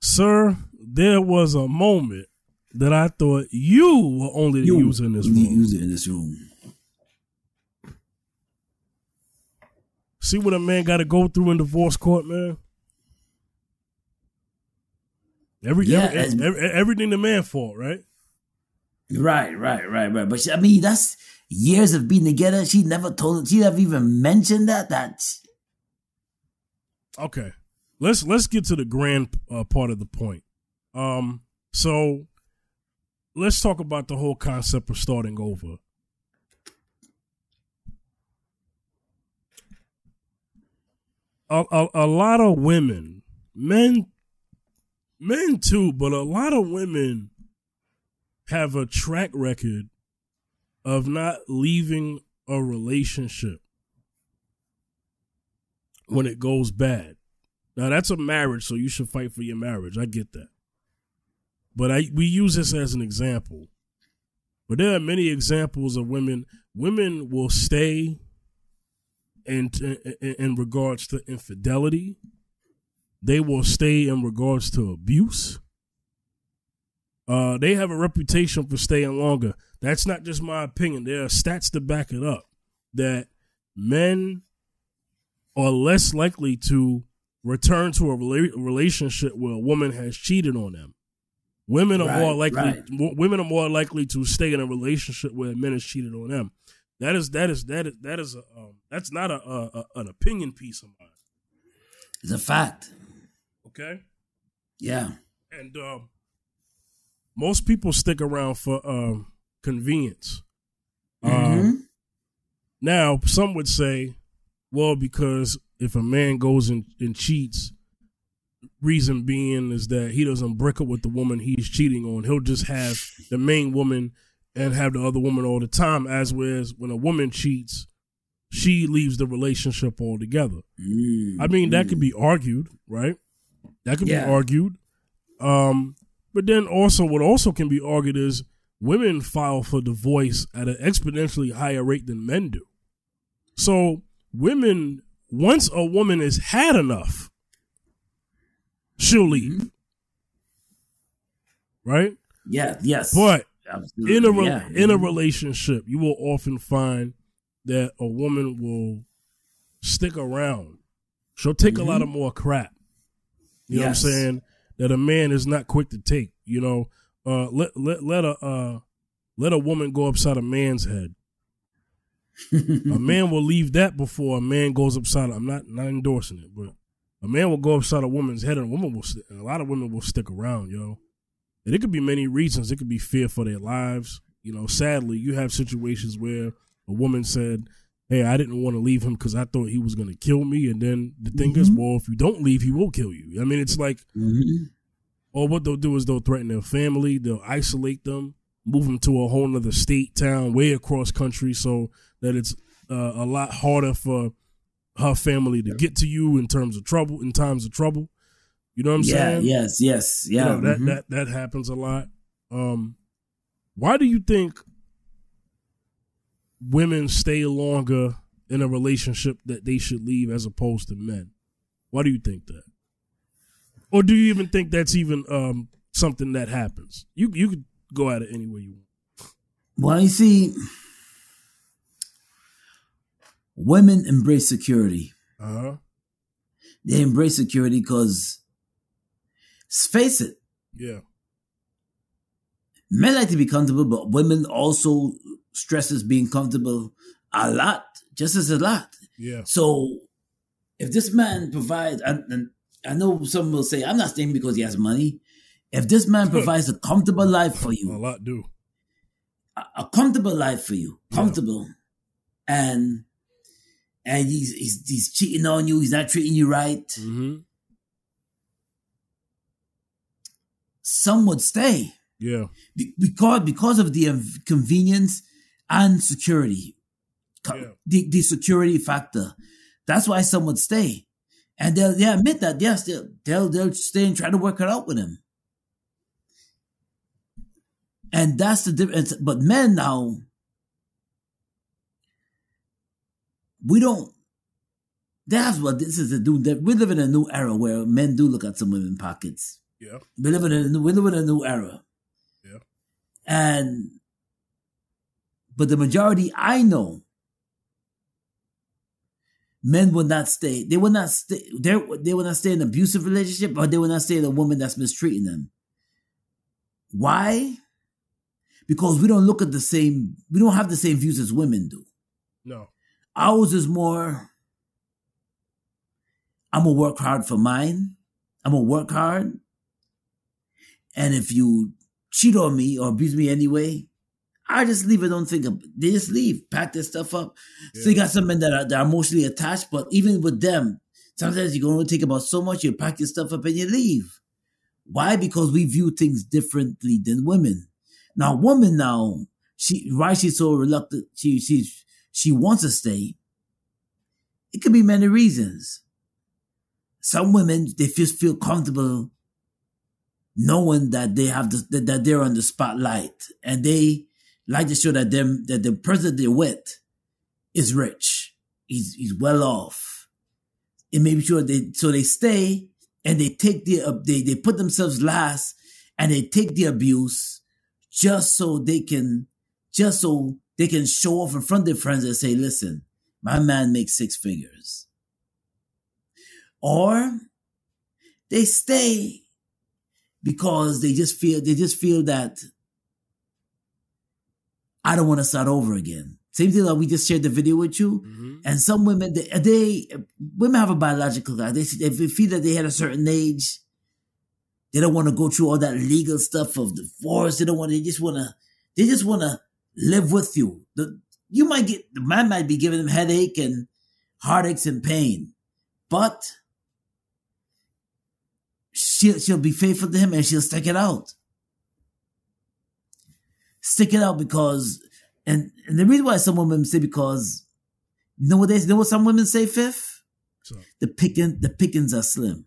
Sir, there was a moment that I thought you were only the you, user in this room. The user in this room. See what a man got to go through in divorce court, man. Every, yeah, every, every everything the man for, right? Right, right, right, right. But she, I mean, that's years of being together. She never told him. She never even mentioned that. That. Okay, let's let's get to the grand uh, part of the point. Um, so let's talk about the whole concept of starting over. A, a, a lot of women, men, men too, but a lot of women have a track record of not leaving a relationship when it goes bad. Now, that's a marriage, so you should fight for your marriage. I get that. But I we use this as an example. But there are many examples of women. Women will stay In, in in regards to infidelity. They will stay in regards to abuse. Uh, they have a reputation for staying longer. That's not just my opinion. There are stats to back it up that men are less likely to return to a rela- relationship where a woman has cheated on them. Women are right, more likely. Right. More, women are more likely to stay in a relationship where men has cheated on them. That is that is that is that is a um, that's not a, a, a an opinion piece of mine. It's a fact. Okay. Yeah. And um, most people stick around for um, convenience. Mm-hmm. Um, now, some would say, well, because if a man goes and, and cheats, reason being is that he doesn't break up with the woman he's cheating on. He'll just have the main woman and have the other woman all the time, as whereas when a woman cheats, she leaves the relationship altogether. Mm, I mean, mm. that could be argued, right? That could yeah. be argued. Um, but then also, what also can be argued is women file for divorce at an exponentially higher rate than men do. So women, once a woman has had enough, she'll leave. Right? Yeah, yes. But Absolutely. In a re- yeah. in a relationship, you will often find that a woman will stick around. She'll take mm-hmm. a lot of more crap. You yes. know what I'm saying? That a man is not quick to take. You know, uh, let let let a uh, let a woman go upside a man's head. A man will leave that before a man goes upside. I'm not not endorsing it, but a man will go upside a woman's head, and a woman will. St- a lot of women will stick around, yo. And it could be many reasons. It could be fear for their lives. You know, sadly, you have situations where a woman said, hey, I didn't want to leave him because I thought he was going to kill me. And then the thing mm-hmm. is, well, if you don't leave, he will kill you. I mean, it's like, mm-hmm. or what they'll do is they'll threaten their family. They'll isolate them, move them to a whole nother state, town, way across country so that it's uh, a lot harder for her family to get to you in terms of trouble, in times of trouble. You know what I'm yeah, saying? Yes, yes, yeah. You know, that, mm-hmm. that that happens a lot. Um, why do you think women stay longer in a relationship that they should leave as opposed to men? Why do you think that? Or do you even think that's even um, something that happens? You you could go at it any way you want. Well, you see, women embrace security. Uh-huh. They embrace security because... face it. Yeah. Men like to be comfortable, but women also stresses being comfortable a lot, just as a lot. Yeah. So if this man provides, and, and I know some will say, I'm not staying because he has money. If this man provides a comfortable life for you. A lot do. A, a comfortable life for you. Comfortable. Yeah. And and he's, he's, he's cheating on you. He's not treating you right. Mm-hmm. some would stay. Yeah. Be- because because of the convenience and security, yeah. the, the security factor. That's why some would stay. And they'll, they'll admit that, yes, they'll, they'll, they'll stay and try to work it out with him. And that's the difference. But men now, we don't, that's what this is. We live in a new era where men do look at some women's pockets. Yeah. We live in a new, we live in a new era. Yeah. And, but the majority I know, men will not stay. They will not stay. They they will not stay in an abusive relationship, or they will not stay in a woman that's mistreating them. Why? Because we don't look at the same. We don't have the same views as women do. No. Ours is more. I'm gonna work hard for mine. I'm gonna work hard. And if you cheat on me or abuse me anyway, I just leave it. Don't think of it. They just leave, pack their stuff up. Yeah. So you got some men that are, that are emotionally attached, but even with them, sometimes you're going to think about so much, you pack your stuff up and you leave. Why? Because we view things differently than women. Now, woman now, she why she's so reluctant, she she she wants to stay. It could be many reasons. Some women, they just feel comfortable knowing that they have the, that they're on the spotlight, and they like to show that them that the person they're with is rich, he's he's well off, and maybe sure they so they stay and they take the they they put themselves last and they take the abuse just so they can just so they can show off in front of their friends and say, listen, my man makes six figures. Or they stay because they just feel they just feel that. I don't want to start over again. Same thing that like we just shared the video with you. Mm-hmm. And some women, they, they women have a biological guy. They, they feel that they had a certain age. They don't want to go through all that legal stuff of divorce. They don't want. They just want to. They just want to live with you. The, you might get the man might be giving them headache and heartaches and pain, but she she'll be faithful to him and she'll stick it out. Stick it out because, and, and the reason why some women say because, you know what they, you know what some women say, Fifth? So, the picking, the pickings are slim.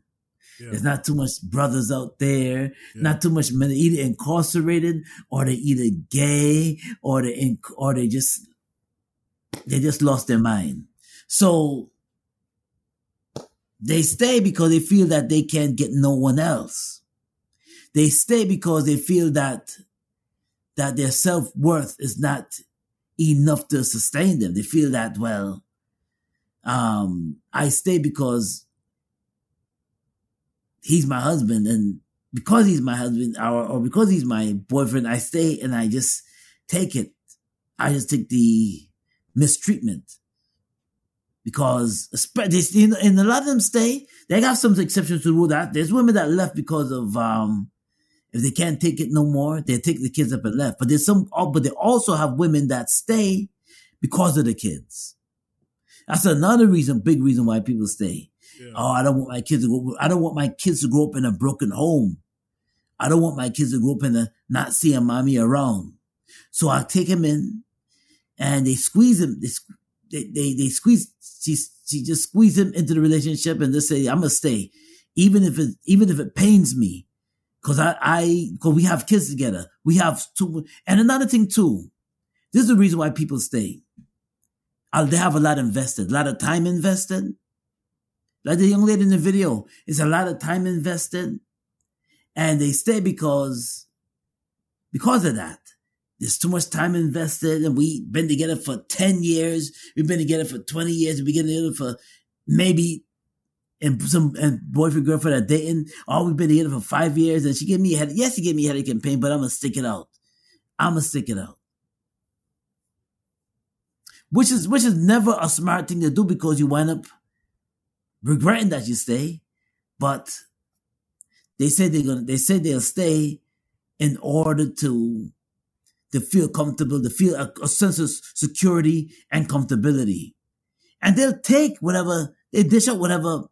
Yeah. There's not too much brothers out there, yeah. Not too much men either incarcerated or they either gay or they in, or they just they just lost their mind. So they stay because they feel that they can't get no one else. They stay because they feel that. that their self-worth is not enough to sustain them. They feel that, well, um, I stay because he's my husband, and because he's my husband or, or because he's my boyfriend, I stay and I just take it. I just take the mistreatment because in, in a lot of them stay. They got some exceptions to the rule that there's women that left because of, um, if they can't take it no more, they take the kids up and left. But there's some, but they also have women that stay because of the kids. That's another reason, big reason why people stay. Yeah. Oh, I don't want my kids to go. I don't want my kids to grow up in a broken home. I don't want my kids to grow up in a not seeing mommy around. So I take him in, and they squeeze him. They they they squeeze. She she just squeeze him into the relationship and just say, "I'm gonna stay, even if it even if it pains me." Cause I, I, cause we have kids together. We have two, and another thing too. This is the reason why people stay. Uh, they have a lot invested, a lot of time invested. Like the young lady in the video, it's a lot of time invested, and they stay because, because of that. There's too much time invested, and we've been together for ten years. We've been together for twenty years. We've been together for maybe. And some and boyfriend, girlfriend are dating. Oh, we've been together for five years, and she gave me a headache. Yes, she gave me a headache and pain, but I'm gonna stick it out. I'm gonna stick it out, which is which is never a smart thing to do because you wind up regretting that you stay. But they say they're gonna. They say they'll stay in order to to feel comfortable, to feel a, a sense of security and comfortability, and they'll take whatever they dish out, whatever.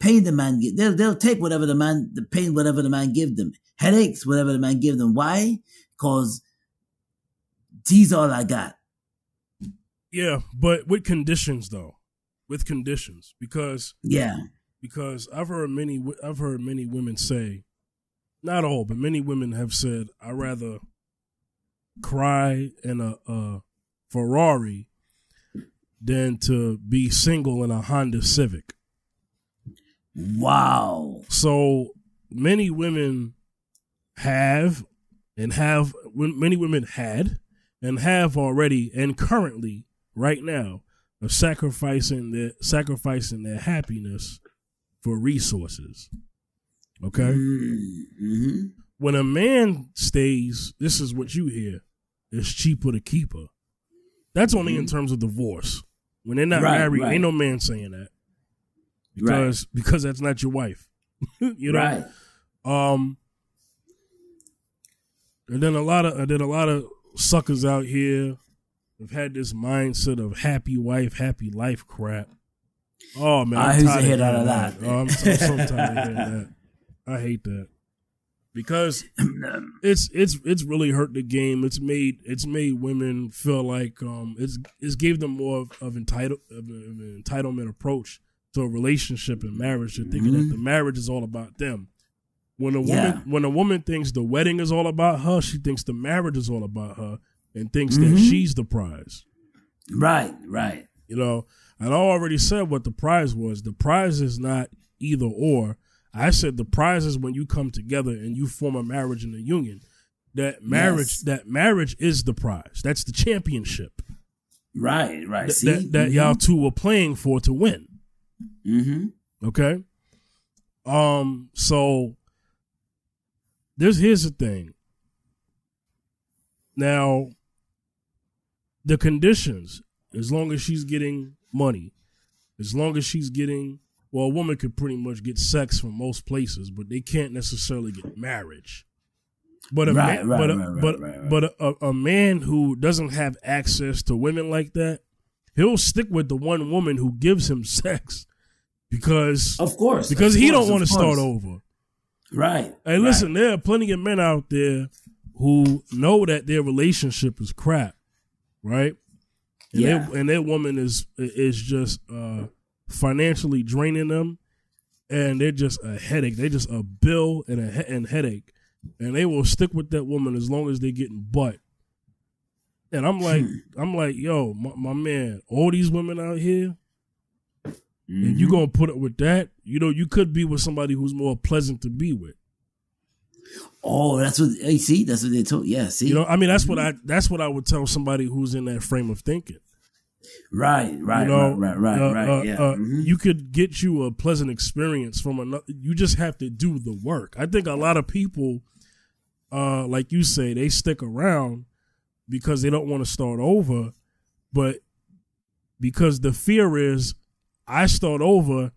Pain the man give. They'll, they'll take whatever the man, the pain, whatever the man give them. Headaches, whatever the man give them. Why? Because these all I got. Yeah, but with conditions though, with conditions, because yeah, because I've heard many, I've heard many women say, not all, but many women have said, I'd rather cry in a, a Ferrari than to be single in a Honda Civic. Wow. So many women have and have, many women had and have already and currently right now are sacrificing their, sacrificing their happiness for resources. Okay? Mm-hmm. When a man stays, this is what you hear, it's cheaper to keep her. That's only mm-hmm. in terms of divorce. When they're not right, married, right. ain't no man saying that. Because right. because that's not your wife. You know? Right. Um and then a lot of and then a lot of suckers out here have had this mindset of happy wife, happy life crap. Oh man, I'm I used to hear that a lot. Oh, I'm so, so tired of hearing that. I hate that. Because it's it's it's really hurt the game. It's made it's made women feel like um it's it's gave them more of, of entitled of an entitlement approach to a relationship and marriage. They're thinking mm-hmm. that the marriage is all about them. When a yeah. woman when a woman thinks the wedding is all about her, she thinks the marriage is all about her and thinks mm-hmm. that she's the prize. Right, right. You know, and I already said what the prize was. The prize is not either or. I said the prize is when you come together and you form a marriage and a union. That marriage, yes. that marriage is the prize. That's the championship. Right, right. Th- See? That, that mm-hmm. y'all two were playing for to win. Mm-hmm. Okay. Um. So this here's the thing. Now, the conditions. As long as she's getting money, as long as she's getting. Well, a woman could pretty much get sex from most places, but they can't necessarily get marriage. But a right, man, right, but a, right, right, but right, but a, a man who doesn't have access to women like that, he'll stick with the one woman who gives him sex because of course because of he course, don't want to start over. Right. Hey, listen, right. there are plenty of men out there who know that their relationship is crap, right? And yeah. their, and their woman is is just. Uh, financially draining them, and they're just a headache. They're just a bill and a he- and headache, and they will stick with that woman as long as they're getting butt. And I'm like, I'm like, yo, my, my man, all these women out here, mm-hmm. and you gonna put up with that? You know, you could be with somebody who's more pleasant to be with. Oh, that's what you see. That's what they told. Yeah, see. You know, I mean, that's mm-hmm. what I that's what I would tell somebody who's in that frame of thinking. Right, right, you know, right, right, right, uh, right. Uh, yeah. uh, mm-hmm. You could get you a pleasant experience from another. You just have to do the work. I think a lot of people, uh, like you say, they stick around because they don't want to start over, but because the fear is, I start over,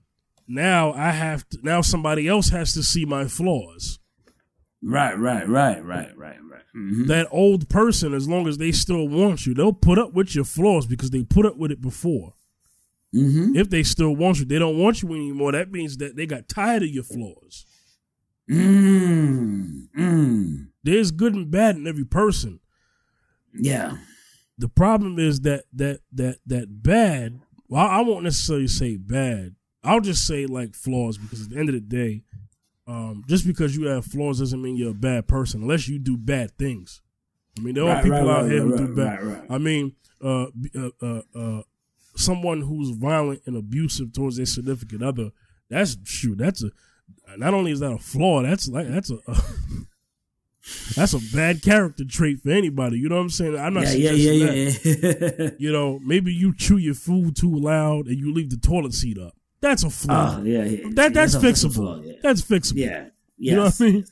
now I have to, now somebody else has to see my flaws. Right, right, right, right, right, right. Mm-hmm. That old person, as long as they still want you, they'll put up with your flaws because they put up with it before. Mm-hmm. If they still want you, they don't want you anymore. That means that they got tired of your flaws. Mm, mm. There's good and bad in every person. Yeah. The problem is that that that that bad. Well, I won't necessarily say bad. I'll just say like flaws because at the end of the day. Um, just because you have flaws doesn't mean you're a bad person, unless you do bad things. I mean, there are right, people right, out right, here who right, do bad. Right, right. I mean, uh, uh, uh, uh, someone who's violent and abusive towards their significant other. That's shoot. That's a. Not only is that a flaw, that's like that's a. Uh, that's a bad character trait for anybody. You know what I'm saying? I'm not yeah, suggesting yeah, yeah, that. Yeah, yeah. You know, maybe you chew your food too loud and you leave the toilet seat up. That's a flaw. Oh, yeah, yeah, that that's, that's fixable. Flaw, yeah. That's fixable. Yeah, yes. You know what I mean?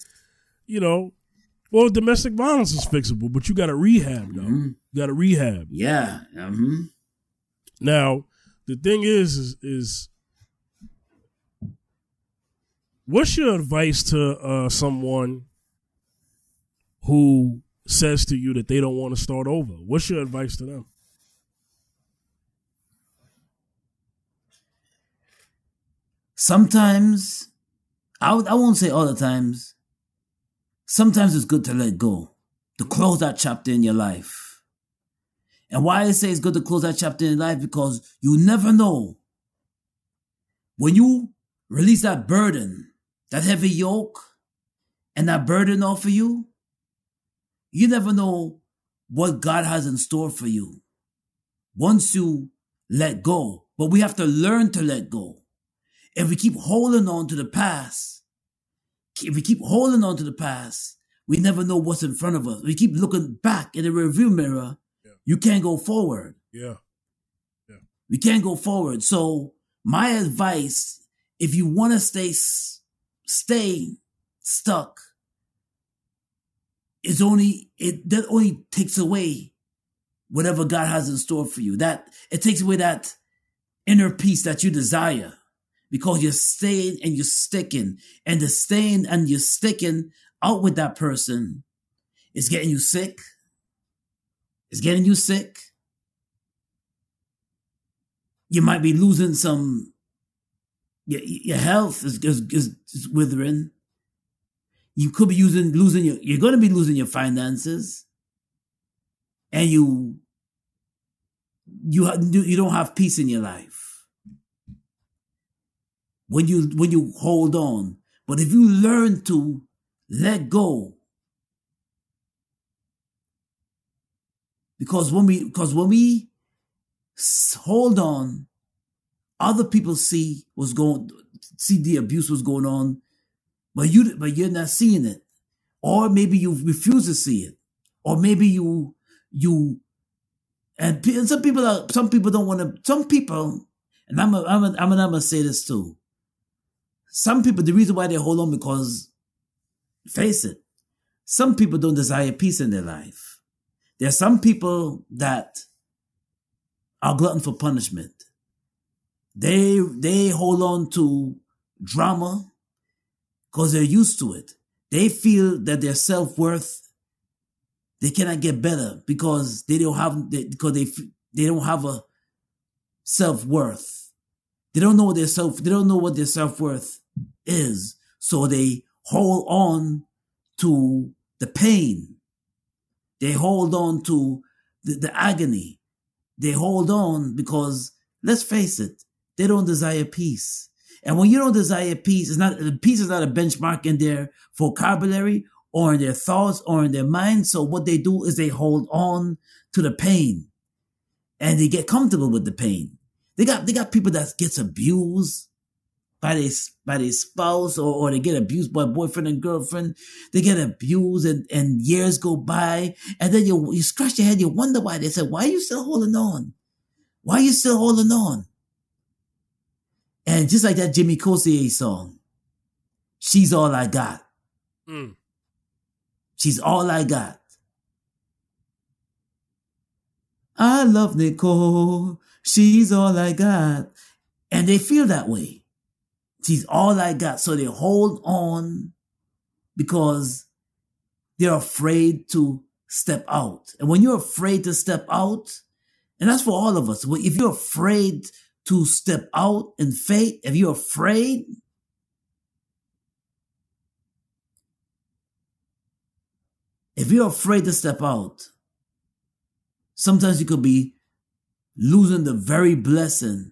You know, well, domestic violence is fixable, but you got to rehab, though. Mm-hmm. You got to rehab. Yeah. Mm-hmm. Now, the thing is, is, is what's your advice to uh, someone who says to you that they don't want to start over? What's your advice to them? sometimes, I, I won't say all the times, sometimes it's good to let go. To close that chapter in your life. And why I say it's good to close that chapter in life, because you never know. When you release that burden, that heavy yoke, and that burden off of you, you never know what God has in store for you once you let go. But we have to learn to let go. If we keep holding on to the past, if we keep holding on to the past, we never know what's in front of us. We keep looking back in the rearview mirror. Yeah. You can't go forward. Yeah. yeah. We can't go forward. So my advice, if you want to stay, stay stuck, it's only, it, that only takes away whatever God has in store for you. That it takes away that inner peace that you desire, because you're staying and you're sticking, and the staying and you're sticking out with that person is getting you sick. It's getting you sick. You might be losing some, your, your health is, is, is withering. You could be using, losing your, you're going to be losing your finances. And you, you, you don't have peace in your life. When you, when you hold on. But if you learn to let go. Because when we, because when we hold on, other people see what's going, see the abuse was going on, but you, but you're not seeing it. Or maybe you refuse to see it. Or maybe you, you, and, and some people are, some people don't want to, some people, and I'm, a, I'm, a, I'm, a, I'm gonna say this too. Some people, the reason why they hold on, because face it, some people don't desire peace in their life. There are some people that are glutton for punishment. They they hold on to drama because they're used to it. They feel that their self-worth, they cannot get better because they don't have they, because they they don't have a self-worth. They don't know what their self they don't know what their self-worth is, so they hold on to the pain. They hold on to the, the agony. They hold on because, let's face it, they don't desire peace. And when you don't desire peace, it's not, peace is not a benchmark in their vocabulary or in their thoughts or in their mind. So what they do is they hold on to the pain, and they get comfortable with the pain. They got they got people that gets abused by their, by their spouse, or, or they get abused by boyfriend and girlfriend. They get abused, and, and years go by, and then you you scratch your head, you wonder why. They said, why are you still holding on? Why are you still holding on? And just like that Jimmy Kosier song, She's All I Got. Mm. She's all I got. I love Nicole. She's all I got. And they feel that way. She's all I got. So they hold on because they're afraid to step out. And when you're afraid to step out, and that's for all of us, if you're afraid to step out in faith, if you're afraid, if you're afraid to step out, sometimes you could be losing the very blessing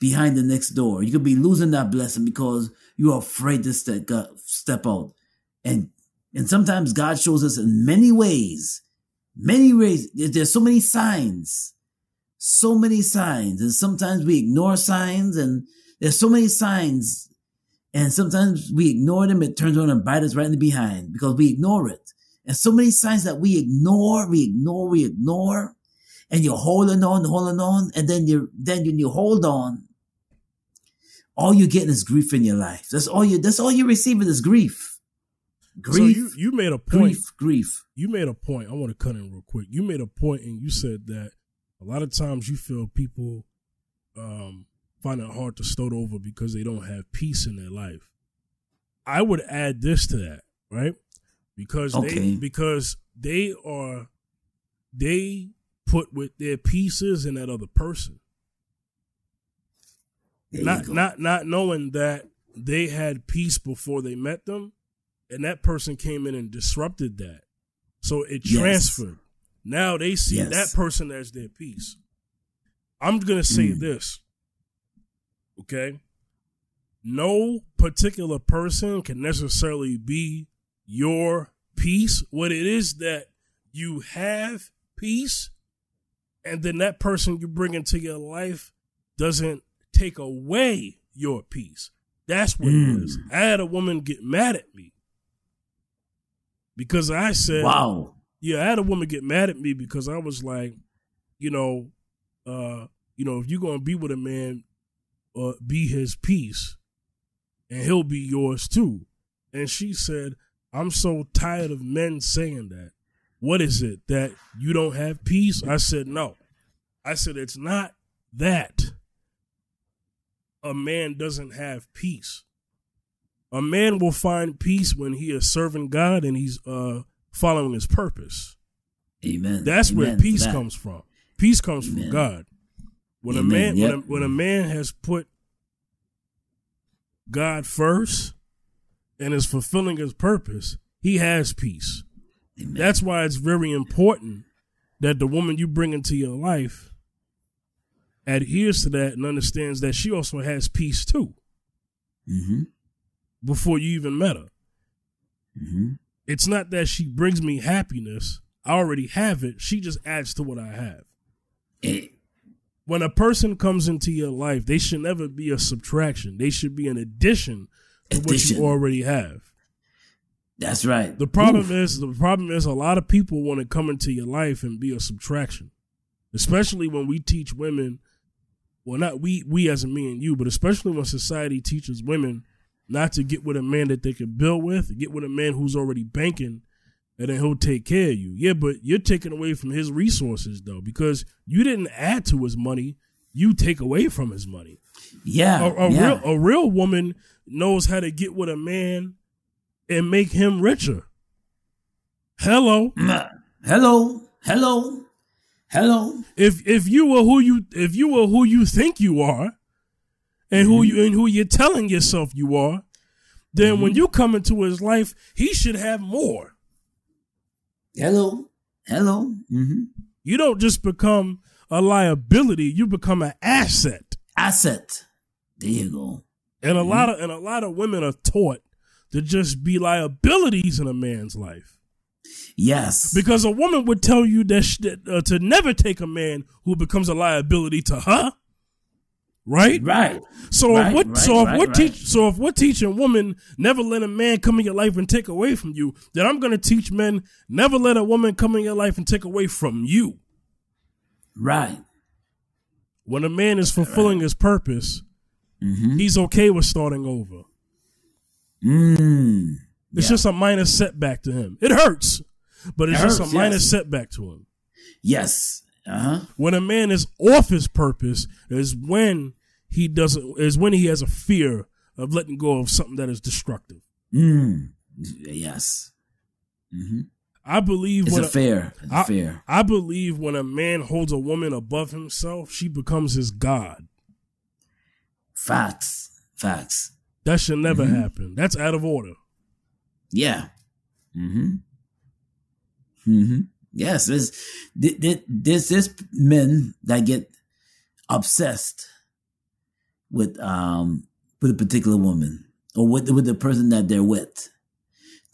behind the next door. You could be losing that blessing because you are afraid to step, step out. And and sometimes God shows us in many ways, many ways. There's so many signs, so many signs. And sometimes we ignore signs, and there's so many signs. And sometimes we ignore them. It turns around and bites us right in the behind because we ignore it. And so many signs that we ignore, we ignore, we ignore. And you're holding on, holding on. And then you then you, you hold on. All you're getting is grief in your life. That's all you. That's all you're receiving is grief. Grief. So you, you made a point. Grief. Grief. You made a point. I want to cut in real quick. You made a point, and you said that a lot of times you feel people um, find it hard to start over because they don't have peace in their life. I would add this to that, right? Because okay. they because they are they put with their pieces in that other person. Not not not knowing that they had peace before they met them, and that person came in and disrupted that. So it yes. transferred. Now they see yes. that person as their peace. I'm going to say mm. this, okay? No particular person can necessarily be your peace. What it is that you have peace, and then that person you bring into your life doesn't take away your peace. That's what mm. it is. I had a woman get mad at me because I said, wow. Yeah, I had a woman get mad at me because I was like, you know, uh, you know, if you're going to be with a man, uh, be his peace and he'll be yours too. And she said, I'm so tired of men saying that. What is it, that you don't have peace? I said, no. I said, it's not that a man doesn't have peace. A man will find peace when he is serving God and he's uh, following his purpose. Amen. That's Amen. Where peace that. comes from. Peace comes Amen. From God. When Amen. A man yep. when, a, when a man has put God first and is fulfilling his purpose, he has peace. Amen. That's why it's very important that the woman you bring into your life adheres to that and understands that she also has peace too. Mm-hmm. Before you even met her. Mm-hmm. It's not that she brings me happiness. I already have it. She just adds to what I have. It, when a person comes into your life, they should never be a subtraction. They should be an addition to addition. What you already have. That's right. The problem Oof. is, the problem is a lot of people want to come into your life and be a subtraction, especially when we teach women. Well, not we, we as in me and you, but especially when society teaches women not to get with a man that they can build with, get with a man who's already banking, and then he'll take care of you. Yeah, but you're taking away from his resources, though, because you didn't add to his money. You take away from his money. Yeah. A, a, yeah. Real, a real woman knows how to get with a man and make him richer. Hello. Hello. Hello. Hello. If if you are who you if you are who you think you are and mm-hmm. who you and who you're telling yourself you are, then mm-hmm. when you come into his life, he should have more. Hello. Hello. Mm-hmm. You don't just become a liability, you become an asset. Asset. There you go. And a mm-hmm. lot of and a lot of women are taught to just be liabilities in a man's life. Yes. Because a woman would tell you that, she, that uh, to never take a man who becomes a liability to her. Right? Right. So right, if what right, so if right, we're right. teach so if we're teaching women never let a man come in your life and take away from you, then I'm going to teach men never let a woman come in your life and take away from you. Right. When a man is fulfilling right. his purpose, mm-hmm. he's okay with starting over. Mm, it's yeah. just a minor setback to him. It hurts, but it's it hurts, just a minor yes. setback to him. Yes. Uh-huh. When a man is off his purpose is when he doesn't is when he has a fear of letting go of something that is destructive. Mm. Yes. Mm-hmm. I believe it's when a fear. It's I, fear. I believe when a man holds a woman above himself, she becomes his god. Facts. Facts. That should never mm-hmm. happen. That's out of order. Yeah. Mm-hmm. Mm-hmm. Yes, there's, there's, there's men that get obsessed with um with a particular woman or with, with the person that they're with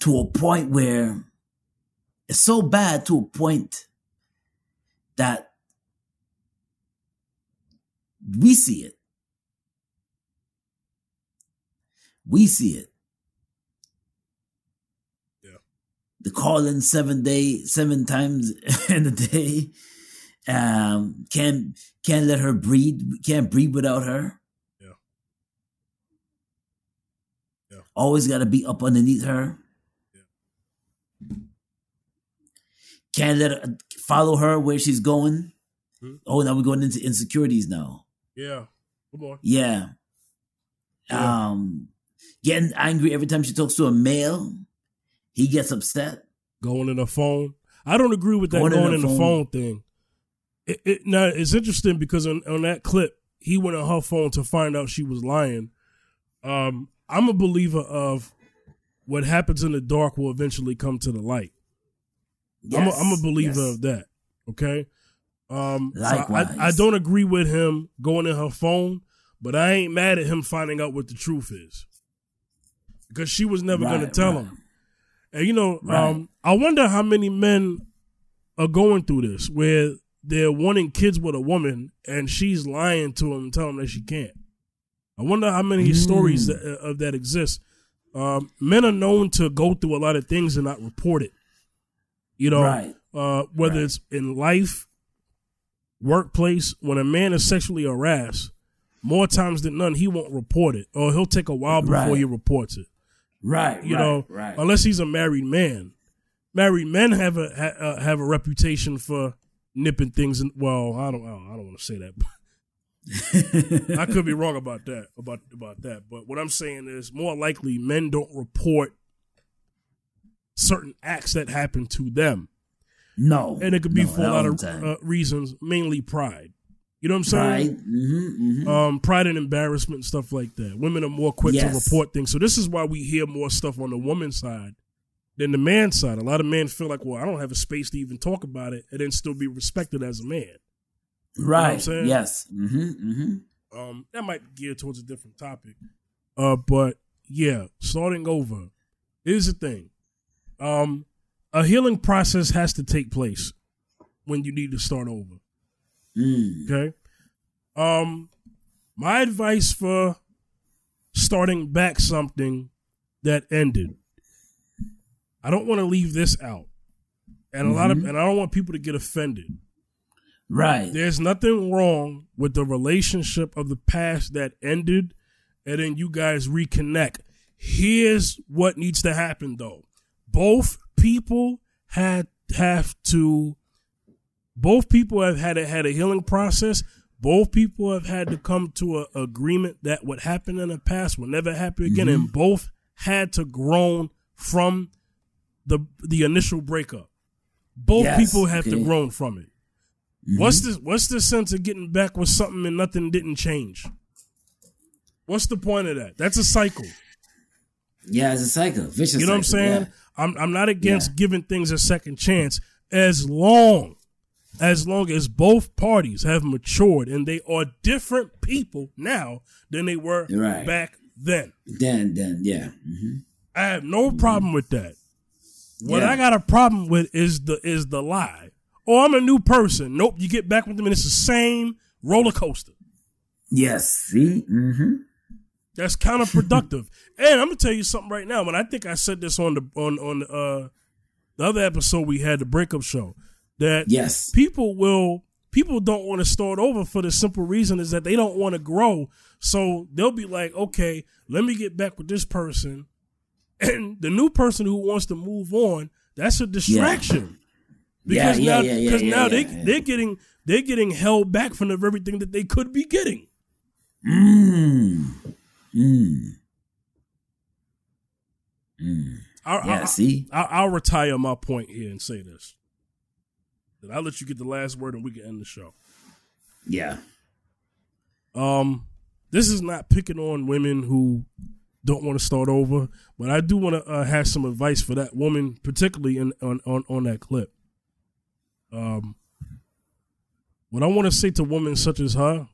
to a point where it's so bad to a point that we see it. We see it. Yeah. The call-in seven day, seven times in a day. Um, can't can't let her breathe. Can't breathe without her. Yeah. Yeah. Always got to be up underneath her. Yeah. Can't let her follow her where she's going. Mm-hmm. Oh, now we're going into insecurities now. Yeah. Come on. Yeah. yeah. Um. Getting angry every time she talks to a male, he gets upset. Going in the phone. I don't agree with that going, going in the phone, phone thing. It, it, now, it's interesting because on, on that clip, he went on her phone to find out she was lying. Um, I'm a believer of what happens in the dark will eventually come to the light. Yes, I'm, a, I'm a believer yes. of that. Okay. Um, Likewise. So I, I don't agree with him going in her phone, but I ain't mad at him finding out what the truth is, because she was never right, going to tell right. him. And you know, right. um, I wonder how many men are going through this where they're wanting kids with a woman and she's lying to him and telling them that she can't. I wonder how many mm. stories that, uh, of that exist. Um, men are known to go through a lot of things and not report it. You know, right. uh, whether right. it's in life, workplace, when a man is sexually harassed, more times than none, he won't report it, or he'll take a while before right. he reports it. Right. You right, know, right. unless he's a married man. Married men have a ha, uh, have a reputation for nipping things in, well, I don't, I don't, I don't want to say that. I could be wrong about that. About about that. But what I'm saying is, more likely, men don't report certain acts that happen to them. No, and it could be no, for a lot of uh, reasons, mainly pride. You know what I'm saying? Pride, mm-hmm, mm-hmm. Um, pride and embarrassment, stuff like that. Women are more quick yes. to report things, so this is why we hear more stuff on the woman's side than the man's side. A lot of men feel like, well, I don't have a space to even talk about it, and then still be respected as a man. Right? You know what I'm saying? Yes. Mm-hmm, mm-hmm. Um, that might gear towards a different topic, uh, but yeah, starting over. Here's the thing. Um, a healing process has to take place when you need to start over. Mm. Okay. Um, my advice for starting back something that ended. I don't want to leave this out, and a mm-hmm. lot of, and I don't want people to get offended. Right. There's nothing wrong with the relationship of the past that ended, and then you guys reconnect. Here's what needs to happen, though. Both people had have to. Both people have had a, had a healing process. Both people have had to come to an agreement that what happened in the past will never happen again, mm-hmm. and both had to groan from the the initial breakup. Both yes, people have okay. to groan from it. Mm-hmm. What's the What's the sense of getting back with something and nothing didn't change? What's the point of that? That's a cycle. Yeah, it's a cycle. Vicious cycle. You know what I'm saying? Yeah. I'm I'm not against yeah. giving things a second chance as long as long as both parties have matured and they are different people now than they were right. back then. Then, then, yeah. Mm-hmm. I have no problem with that. What yeah. I got a problem with is the is the lie. Oh, I'm a new person. Nope, you get back with them and it's the same roller coaster. Yes, see? Mm-hmm. That's counterproductive. And I'm gonna tell you something right now. When I think I said this on the on on the, uh, the other episode we had, the breakup show, that yes. people will people don't want to start over for the simple reason is that they don't want to grow. So they'll be like, okay, let me get back with this person, and the new person who wants to move on, that's a distraction yeah. because yeah, now because yeah, yeah, yeah, now yeah, they yeah. they're getting they're getting held back from the very thing that they could be getting. Mm. Mm. Mm. I'll, yeah, I'll, see? I'll, I'll retire my point here and say this. Then I'll let you get the last word and we can end the show. Yeah. Um, this is not picking on women who don't want to start over, but I do want to uh, have some advice for that woman, particularly in on, on, on that clip. Um, what I want to say to women such as her,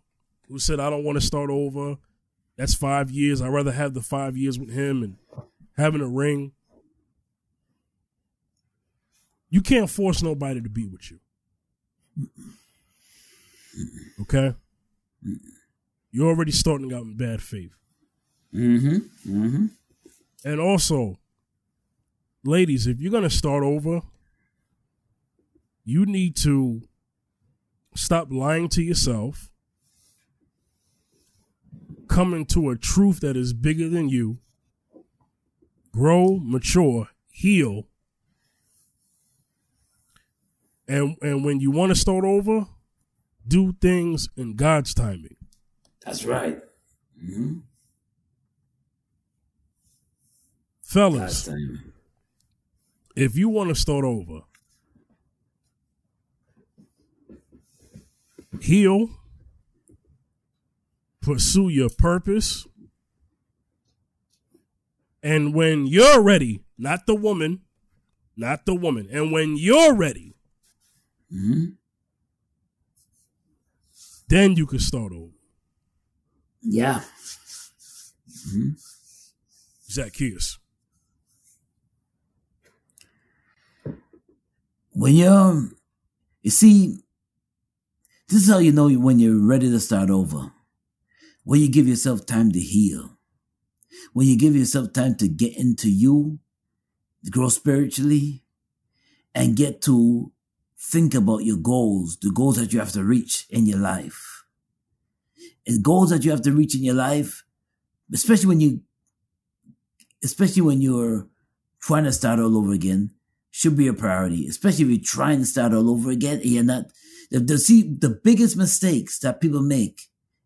who said, I don't want to start over, that's five years. I'd rather have the five years with him and having a ring. You can't force nobody to be with you. Okay? You're already starting out in bad faith. Mm-hmm. Mm-hmm. And also, ladies, if you're going to start over, you need to stop lying to yourself. Coming to a truth that is bigger than you. Grow, mature, heal. And and when you want to start over, do things in God's timing. That's right. Mm-hmm. Fellas, if you want to start over, heal, pursue your purpose. And when you're ready, not the woman, not the woman. And when you're ready, mm-hmm. then you can start over. Yeah. Mm-hmm. Zacchaeus. When you're, you see, this is how you know when you're ready to start over. When you give yourself time to heal. When you give yourself time to get into you, to grow spiritually, and get to think about your goals, the goals that you have to reach in your life. And goals that you have to reach in your life, especially when you, especially when you're trying to start all over again, should be a priority, especially if you're trying to start all over again and you're not. The, the, see, the biggest mistakes that people make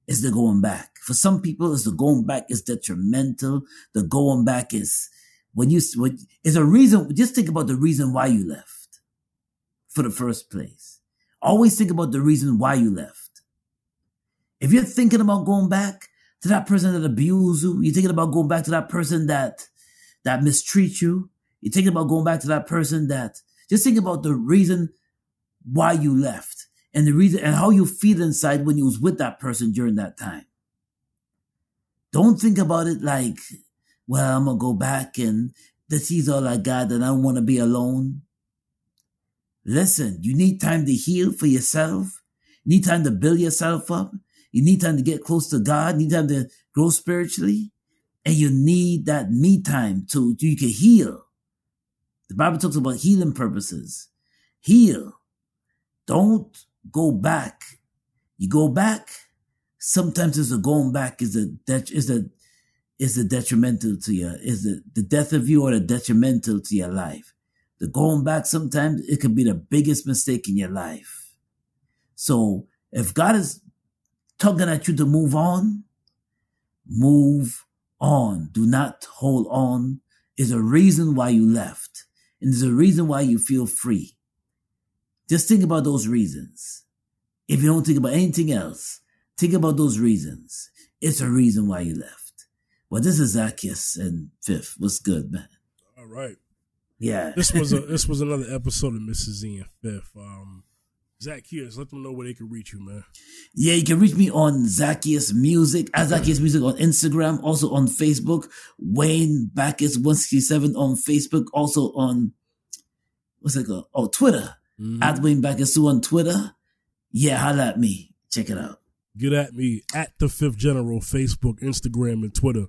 is the going back. For some people, it's the going back is detrimental. The going back is when you, when, is a reason, just think about the reason why you left for the first place. Always think about the reason why you left. If you're thinking about going back to that person that abused you, you're thinking about going back to that person that, that mistreats you, you're thinking about going back to that person that, just think about the reason why you left and the reason and how you feel inside when you was with that person during that time. Don't think about it like, well, I'm going to go back and this is all I got and I don't want to be alone. Listen, you need time to heal for yourself. You need time to build yourself up. You need time to get close to God. You need time to grow spiritually. And you need that me time to, so you can heal. The Bible talks about healing purposes. Heal. Don't go back. You go back. Sometimes it's a going back is a det- is a is a detrimental to your is the the death of you or the detrimental to your life. The going back sometimes it could be the biggest mistake in your life. So if God is tugging at you to move on, move on. Do not hold on. Is a reason why you left. And there's a reason why you feel free. Just think about those reasons. If you don't think about anything else, think about those reasons. It's a reason why you left. Well, this is Zacchaeus and Fifth. What's good, man? All right. Yeah. This was a, this was another episode of Missus Z and Fifth. Um, Zacchaeus, let them know where they can reach you, man. Yeah, you can reach me on Zacchaeus Music, at Zacchaeus Music on Instagram, also on Facebook, Wayne Backus one sixty-seven on Facebook, also on, what's it called? Oh, Twitter. Mm-hmm. At Wayne Backus on Twitter. Yeah, holla at me. Check it out. Get at me at The Fifth General, Facebook, Instagram, and Twitter.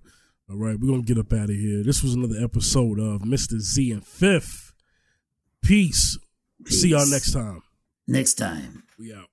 All right, we're going to get up out of here. This was another episode of Mister Z and Fifth. Peace. Peace. See y'all next time. Next time. We out.